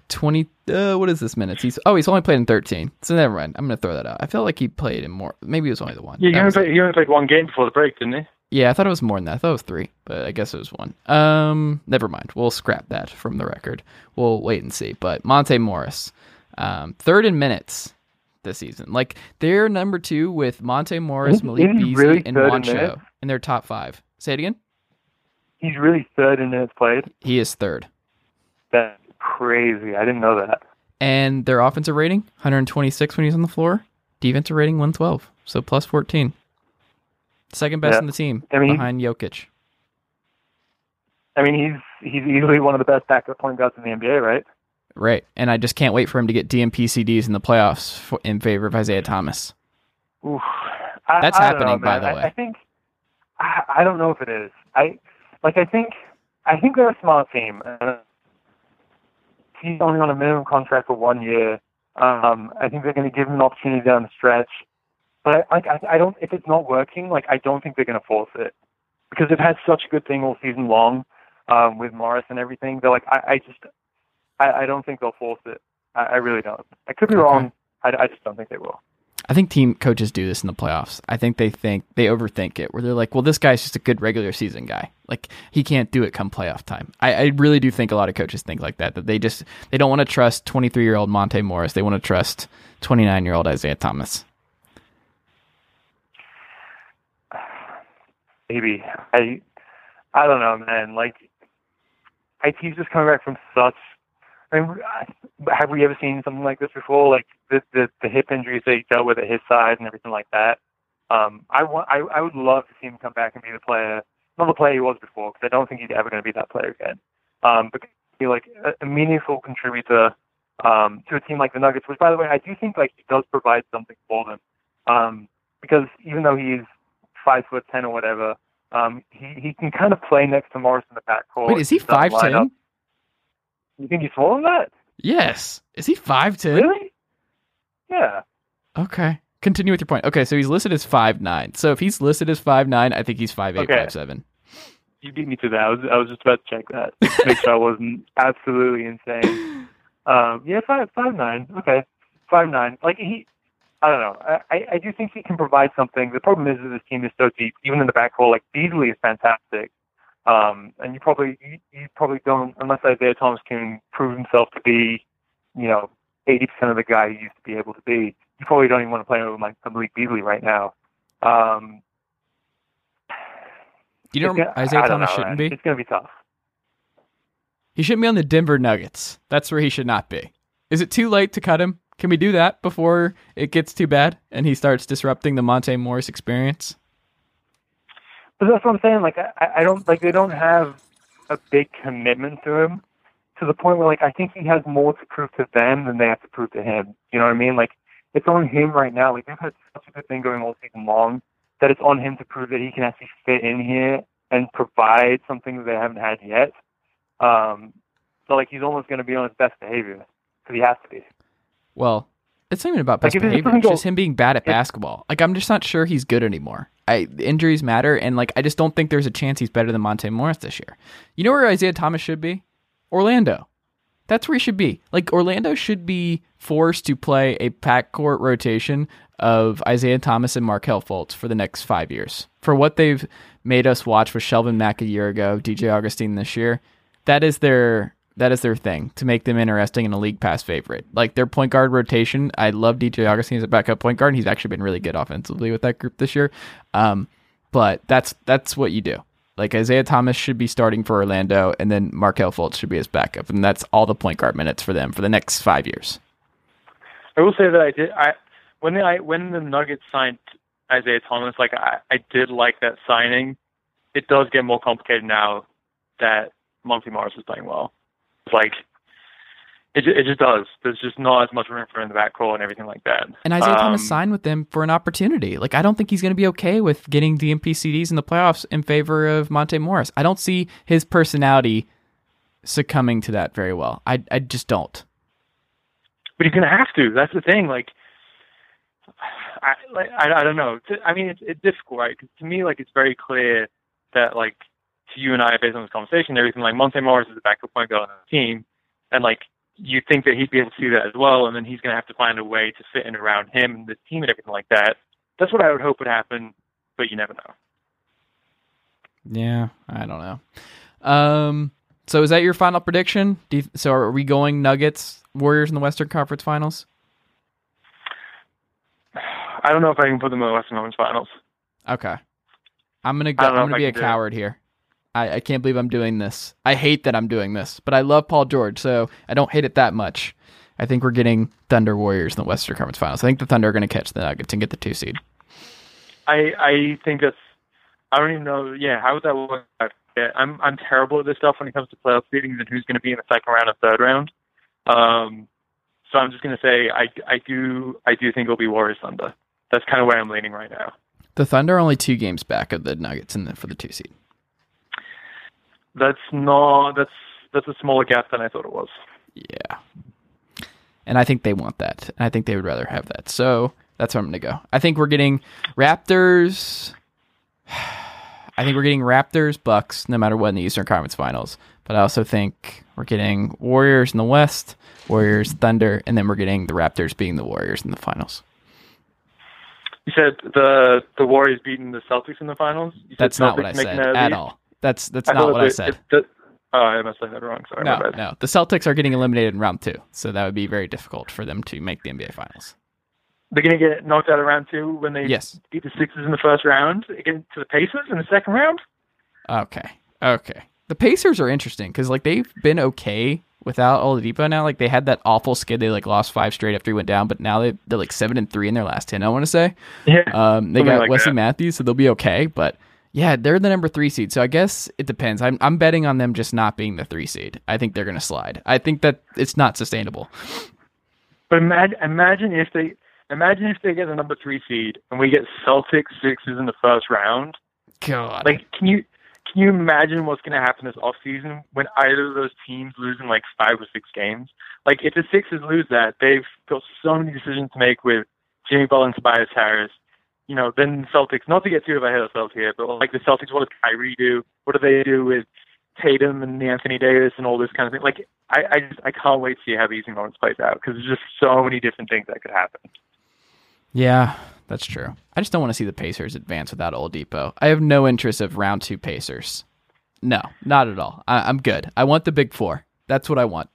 twenty, uh, what is this, minutes? He's Oh, he's only played in thirteen, so never mind. I'm going to throw that out. I feel like he played in more, maybe it was only the one. Yeah, he only, played, he only played one game before the break, didn't he? Yeah, I thought it was more than that. I thought it was three, but I guess it was one. Um, never mind. We'll scrap that from the record. We'll wait and see. But Monte Morris, um, third in minutes this season. Like, they're number two with Monte Morris, Malik Beasley, really and Wancho in, in their top five. Say it again? He's really third in minutes played? He is third. That's crazy. I didn't know that. And their offensive rating, one hundred twenty-six when he's on the floor. Defensive rating, one twelve. So plus fourteen. Second best yeah. in the team, I mean, behind Jokic. I mean, he's he's easily one of the best backup point guards in the N B A, right? Right, and I just can't wait for him to get D N P C Ds in the playoffs for, in favor of Isaiah Thomas. Oof. I, That's I happening, know, by the I, way. I think I, I don't know if it is. I like. I think I think they're a smart team. Uh, he's only on a minimum contract for one year. Um, I think they're going to give him an opportunity down the stretch. But I, I, I don't. If it's not working, like I don't think they're going to force it because they've had such a good thing all season long um, with Morris and everything. They're like, I, I just. I don't think they'll force it. I really don't. I could be okay. wrong. I, I just don't think they will. I think team coaches do this in the playoffs. I think they think they overthink it, where they're like, well, this guy's just a good regular season guy. Like, he can't do it come playoff time. I, I really do think a lot of coaches think like that, that they just they don't want to trust twenty-three-year-old Monte Morris. They want to trust twenty-nine-year-old Isaiah Thomas. Maybe. I, I don't know, man. Like, I T's just coming back from such... I mean, have we ever seen something like this before? Like the the, the hip injuries that he dealt with at his side and everything like that. Um, I want, I, I would love to see him come back and be the player, not the player he was before, because I don't think he's ever going to be that player again. Um, but be like a, a meaningful contributor um, to a team like the Nuggets, which, by the way, I do think like he does provide something for them. Um, because even though he's five foot ten or whatever, um, he he can kind of play next to Morris in the backcourt. Wait, is he five ten? You think he's swollen that? Yes. Is he five ten? Really? Yeah. Okay. Continue with your point. Okay, so he's listed as five nine. So if he's listed as five nine, I think he's five eight, okay. five seven. You beat me to that. I was, I was just about to check that. Make sure I wasn't absolutely insane. Um, yeah, five nine. Okay. five nine. Like, he... I don't know. I, I do think he can provide something. The problem is that this team is so deep. Even in the backcourt, like, Beasley is fantastic. Um, and you probably you, you probably don't, unless Isaiah Thomas can prove himself to be, you know, eighty percent of the guy he used to be able to be, you probably don't even want to play over like Malik Beasley right now. Um, you know, gonna, Isaiah Thomas know, shouldn't man. be. It's going to be tough. He shouldn't be on the Denver Nuggets. That's where he should not be. Is it too late to cut him? Can we do that before it gets too bad and he starts disrupting the Monte Morris experience? But that's what I'm saying. Like, I, I don't like they don't have a big commitment to him to the point where, like, I think he has more to prove to them than they have to prove to him. You know what I mean? Like, it's on him right now. Like, they've had such a good thing going all season long that it's on him to prove that he can actually fit in here and provide something that they haven't had yet. Um, so, like, he's almost going to be on his best behavior because he has to be. Well, It's not even about best like behavior. It's just him being bad at basketball. Like, I'm just not sure he's good anymore. I injuries matter, and like I just don't think there's a chance he's better than Monte Morris this year. You know where Isaiah Thomas should be? Orlando. That's where he should be. Like, Orlando should be forced to play a backcourt rotation of Isaiah Thomas and Markelle Fultz for the next five years. For what they've made us watch with Shelvin Mack a year ago, D J Augustine this year, that is their... That is their thing, to make them interesting in a league pass favorite. Like, their point guard rotation, I love D J Augustine as a backup point guard, and he's actually been really good offensively with that group this year. Um, but that's that's what you do. Like, Isaiah Thomas should be starting for Orlando, and then Markelle Fultz should be his backup, and that's all the point guard minutes for them for the next five years. I will say that I did. I when the I, when the Nuggets signed Isaiah Thomas, like I, I did like that signing. It does get more complicated now that Monte Morris is playing well. Like, it it just does. There's just not as much room for him in the backcourt and everything like that. And Isaiah um, Thomas signed with them for an opportunity. Like, I don't think he's going to be okay with getting D N P C Ds in the playoffs in favor of Monte Morris. I don't see his personality succumbing to that very well. I I just don't. But he's going to have to. That's the thing. Like, I like, I, I don't know. I mean, it's, it's difficult, right? Because to me, like, it's very clear that, like, to you and I, based on this conversation and everything, like, Monte Morris is the backup point guard on the team, and like you think that he'd be able to do that as well, and then he's going to have to find a way to fit in around him and the team and everything like that. That's what I would hope would happen, but you never know. Yeah, I don't know. Um, so is that your final prediction? Do you, so are we going Nuggets, Warriors in the Western Conference Finals? I don't know if I can put them in the Western Conference Finals. Okay, I'm gonna go, I'm gonna be a coward here. I, I can't believe I'm doing this. I hate that I'm doing this, but I love Paul George, so I don't hate it that much. I think we're getting Thunder Warriors in the Western Conference Finals. I think the Thunder are going to catch the Nuggets and get the two seed. I I think that's... I don't even know... Yeah, how would that work? I'm I'm terrible at this stuff when it comes to playoff seedings and who's going to be in the second round or third round. Um, so I'm just going to say I, I, do, I do think it'll be Warriors Thunder. That's kind of where I'm leaning right now. The Thunder are only two games back of the Nuggets in the, for the two seed. That's not that's that's a smaller gap than I thought it was. Yeah, and I think they want that. And I think they would rather have that. So that's where I'm going to go. I think we're getting Raptors. I think we're getting Raptors Bucks no matter what in the Eastern Conference Finals. But I also think we're getting Warriors in the West, Warriors Thunder, and then we're getting the Raptors beating the Warriors in the finals. You said the the Warriors beating the Celtics in the finals. You that's said not what I said at all. That's that's I not what I said. It, it, oh, I must have said that wrong. Sorry. No, no. The Celtics are getting eliminated in round two, so that would be very difficult for them to make the N B A Finals. They're going to get knocked out of round two when they yes. beat the Sixers in the first round against the Pacers in the second round? Okay. Okay. The Pacers are interesting because, like, they've been okay without Oladipo now. Like, they had that awful skid. They, like, lost five straight after he went down, but now they, they're, like, seven and three in their last ten, I want to say. Yeah. Um, they Something got like Wesley that. Matthews, so they'll be okay, but... Yeah, they're the number three seed, so I guess it depends. I'm I'm betting on them just not being the three seed. I think they're going to slide. I think that it's not sustainable. But imagine, imagine if they imagine if they get the number three seed and we get Celtics Sixers in the first round. God, like can you can you imagine what's going to happen this offseason when either of those teams lose in like five or six games? Like if the Sixers lose that, they've got so many decisions to make with Jimmy Butler and Tobias Harris. You know, then Celtics, not to get too ahead of ourselves here, but like the Celtics, what does Kyrie do? What do they do with Tatum and Anthony Davis and all this kind of thing? Like, I, I just I can't wait to see how the Eastern Conference plays out because there's just so many different things that could happen. Yeah, that's true. I just don't want to see the Pacers advance without Oladipo. I have no interest of round two Pacers. No, not at all. I, I'm good. I want the Big Four. That's what I want.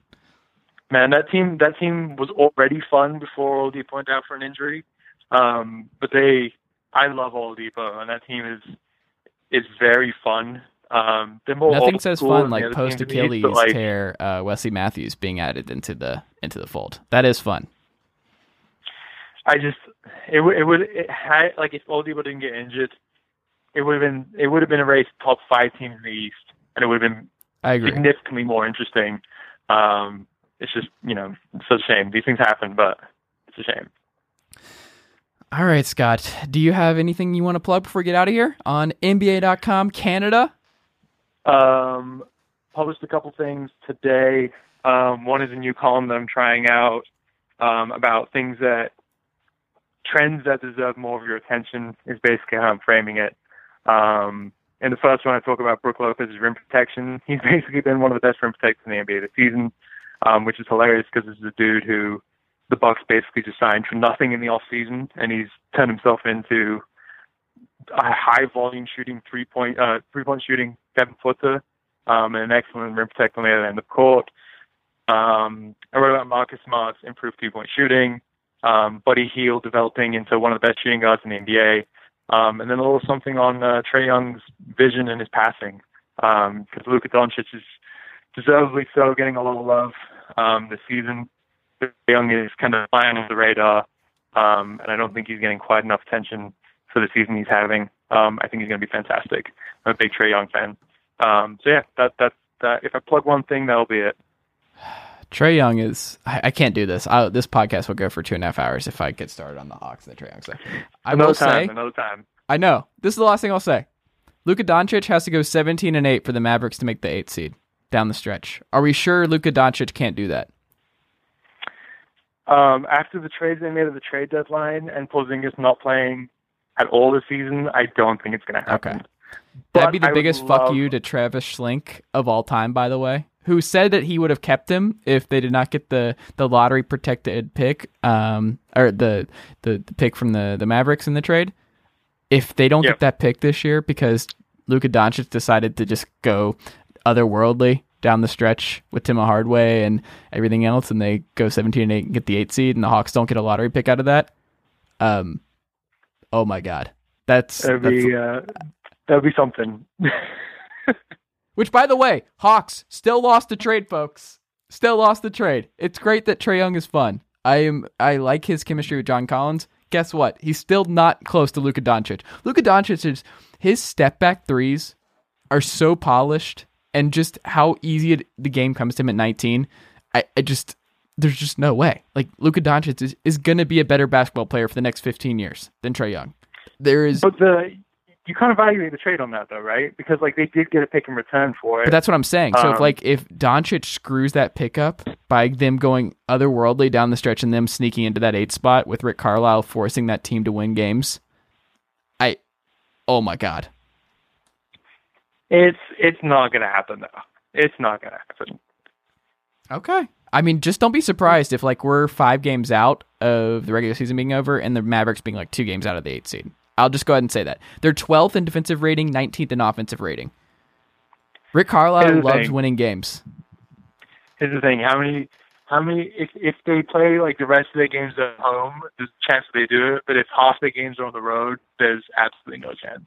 Man, that team that team was already fun before Oladipo went out for an injury, um, but they. I love Oladipo, and that team is is very fun. Um, they're more Nothing says fun like post Achilles like, tear uh, Wesley Matthews being added into the into the fold. That is fun. I just it would it would it had like if Oladipo didn't get injured, it would have been it would have been a race top five team in the East, and it would have been I agree. significantly more interesting. Um, it's just you know it's such a shame these things happen, but it's a shame. All right, Scott, do you have anything you want to plug before we get out of here on N B A dot com Canada? Um, published a couple things today. Um, one is a new column that I'm trying out um, about things that trends that deserve more of your attention is basically how I'm framing it. Um, and the first one I talk about, Brook Lopez's rim protection. He's basically been one of the best rim protectors in the N B A this season, um, which is hilarious because this is a dude who the Bucks basically just signed for nothing in the off season, and he's turned himself into a high volume shooting three point uh, three point shooting seven footer, um, and an excellent rim protector on the other end of court. Um, I wrote about Marcus Smart's improved three point shooting, um, Buddy Hield developing into one of the best shooting guards in the N B A, um, and then a little something on uh, Trae Young's vision and his passing, because um, Luka Doncic is deservedly so getting a lot of love um, this season. Trae Young is kind of flying under the radar, um, and I don't think he's getting quite enough attention for the season he's having. Um, I think he's going to be fantastic. I'm a big Trae Young fan. Um, so yeah, that, that that if I plug one thing, that'll be it. Trae Young is. I, I can't do this. I, this podcast will go for two and a half hours if I get started on the Hawks and the Trae Young stuff. I another will time, say, another time. I know. This is the last thing I'll say. Luka Doncic has to go seventeen and eight for the Mavericks to make the eighth seed down the stretch. Are we sure Luka Doncic can't do that? Um, after the trades they made at the trade deadline and Porzingis not playing at all this season, I don't think it's going to happen. Okay. That'd be the I biggest love... fuck you to Travis Schlink of all time, by the way, who said that he would have kept him if they did not get the, the lottery protected pick, um, or the, the, the pick from the, the Mavericks in the trade. If they don't yep. get that pick this year because Luka Doncic decided to just go otherworldly down the stretch with Tim Hardaway and everything else, and they go seventeen and eight and get the eight seed, and the Hawks don't get a lottery pick out of that. Um, oh my God, that's that'd be that's, uh, that'd be something. Which, by the way, Hawks still lost the trade, folks. Still lost the trade. It's great that Trae Young is fun. I am. I like his chemistry with John Collins. Guess what? He's still not close to Luka Doncic. Luka Doncic is his step back threes are so polished. And just how easy it, the game comes to him at nineteen, I, I just there's just no way. Like Luka Doncic is, is going to be a better basketball player for the next fifteen years than Trae Young. There is, but the you can't evaluate the trade on that though, right? Because like they did get a pick in return for it. But that's what I'm saying. Um, so if like if Doncic screws that pickup by them going otherworldly down the stretch and them sneaking into that eight spot with Rick Carlisle forcing that team to win games, I oh my God. It's it's not going to happen, though. It's not going to happen. Okay. I mean, just don't be surprised if, like, we're five games out of the regular season being over and the Mavericks being, like, two games out of the eighth seed. I'll just go ahead and say that. They're twelfth in defensive rating, nineteenth in offensive rating. Rick Carlisle loves thing. winning games. Here's the thing. How many, how many, if, if they play, like, the rest of their games at home, there's a chance that they do it. But if half their games are on the road, there's absolutely no chance.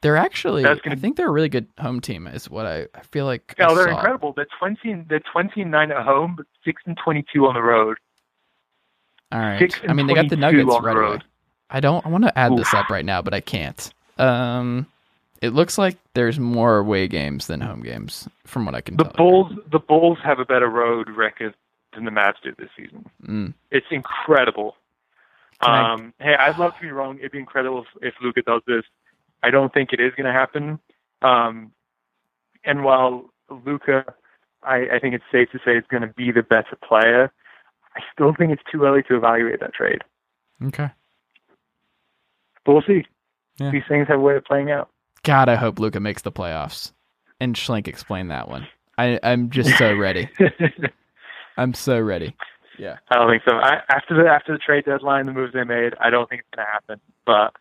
They're actually, gonna, I think they're a really good home team is what I, I feel like. Yeah, I they're saw. incredible. They're twenty, they're twenty and nine at home, but six and twenty-two on the road. All right. I mean, they got the Nuggets right away. I don't, I want to add Ooh. this up right now, but I can't. Um, it looks like there's more away games than home games from what I can the tell. The Bulls, you. the Bulls have a better road record than the Mavs did this season. Mm. It's incredible. Um, I, hey, I'd love to be wrong. It'd be incredible if, if Luka does this. I don't think it is going to happen. Um, and while Luka, I, I think it's safe to say, is going to be the better player, I still think it's too early to evaluate that trade. Okay. But we'll see. Yeah. These things have a way of playing out. God, I hope Luka makes the playoffs. And Schlink explained that one. I, I'm just so ready. I'm so ready. Yeah. I don't think so. I, after the after the trade deadline, the moves they made, I don't think it's going to happen. But...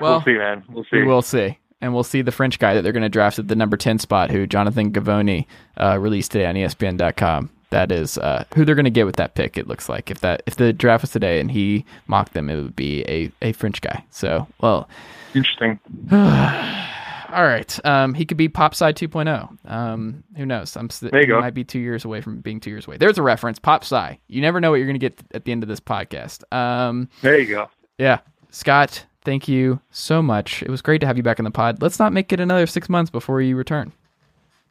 Well, we'll see, man. We'll see. We will see. And we'll see the French guy that they're going to draft at the number ten spot, who Jonathan Gavoni uh, released today on E S P N dot com. That is uh, who they're going to get with that pick, it looks like. If that if the draft was today and he mocked them, it would be a, a French guy. So, well. Interesting. All right. Um, he could be Popside two point oh. Um, who knows? I'm, there you go. He might be two years away from being two years away. There's a reference. Popside. You never know what you're going to get at the end of this podcast. Um, there you go. Yeah. Scott, thank you so much. It was great to have you back on the pod. Let's not make it another six months before you return.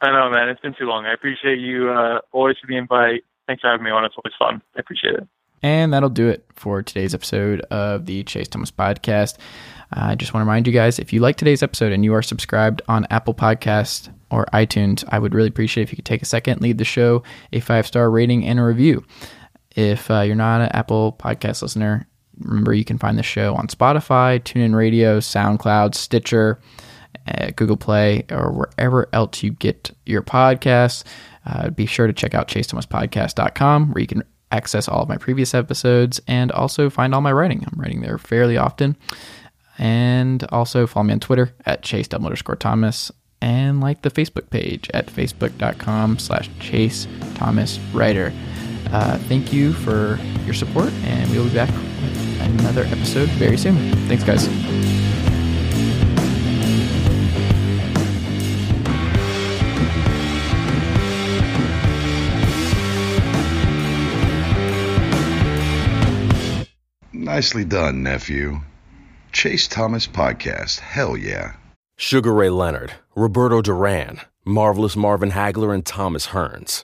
I know, man. It's been too long. I appreciate you uh, always for the invite. Thanks for having me on. It's always fun. I appreciate it. And that'll do it for today's episode of the Chase Thomas Podcast. I uh, just want to remind you guys, if you like today's episode and you are subscribed on Apple Podcasts, or iTunes, I would really appreciate if you could take a second, leave the show a five-star rating and a review. If uh, you're not an Apple Podcast listener, remember you can find the show on Spotify, TuneIn Radio, SoundCloud, Stitcher, uh, Google Play, or wherever else you get your podcasts. Uh, be sure to check out chase thomas podcast dot com where you can access all of my previous episodes and also find all my writing. I'm writing there fairly often. And also follow me on Twitter at Chase underscore Thomas and like the Facebook page at facebook.com slash Chase Thomas Writer. Uh, thank you for your support, and we'll be back with another episode very soon. Thanks, guys. Nicely done, nephew. Chase Thomas Podcast. Hell yeah. Sugar Ray Leonard, Roberto Duran, Marvelous Marvin Hagler, and Thomas Hearns.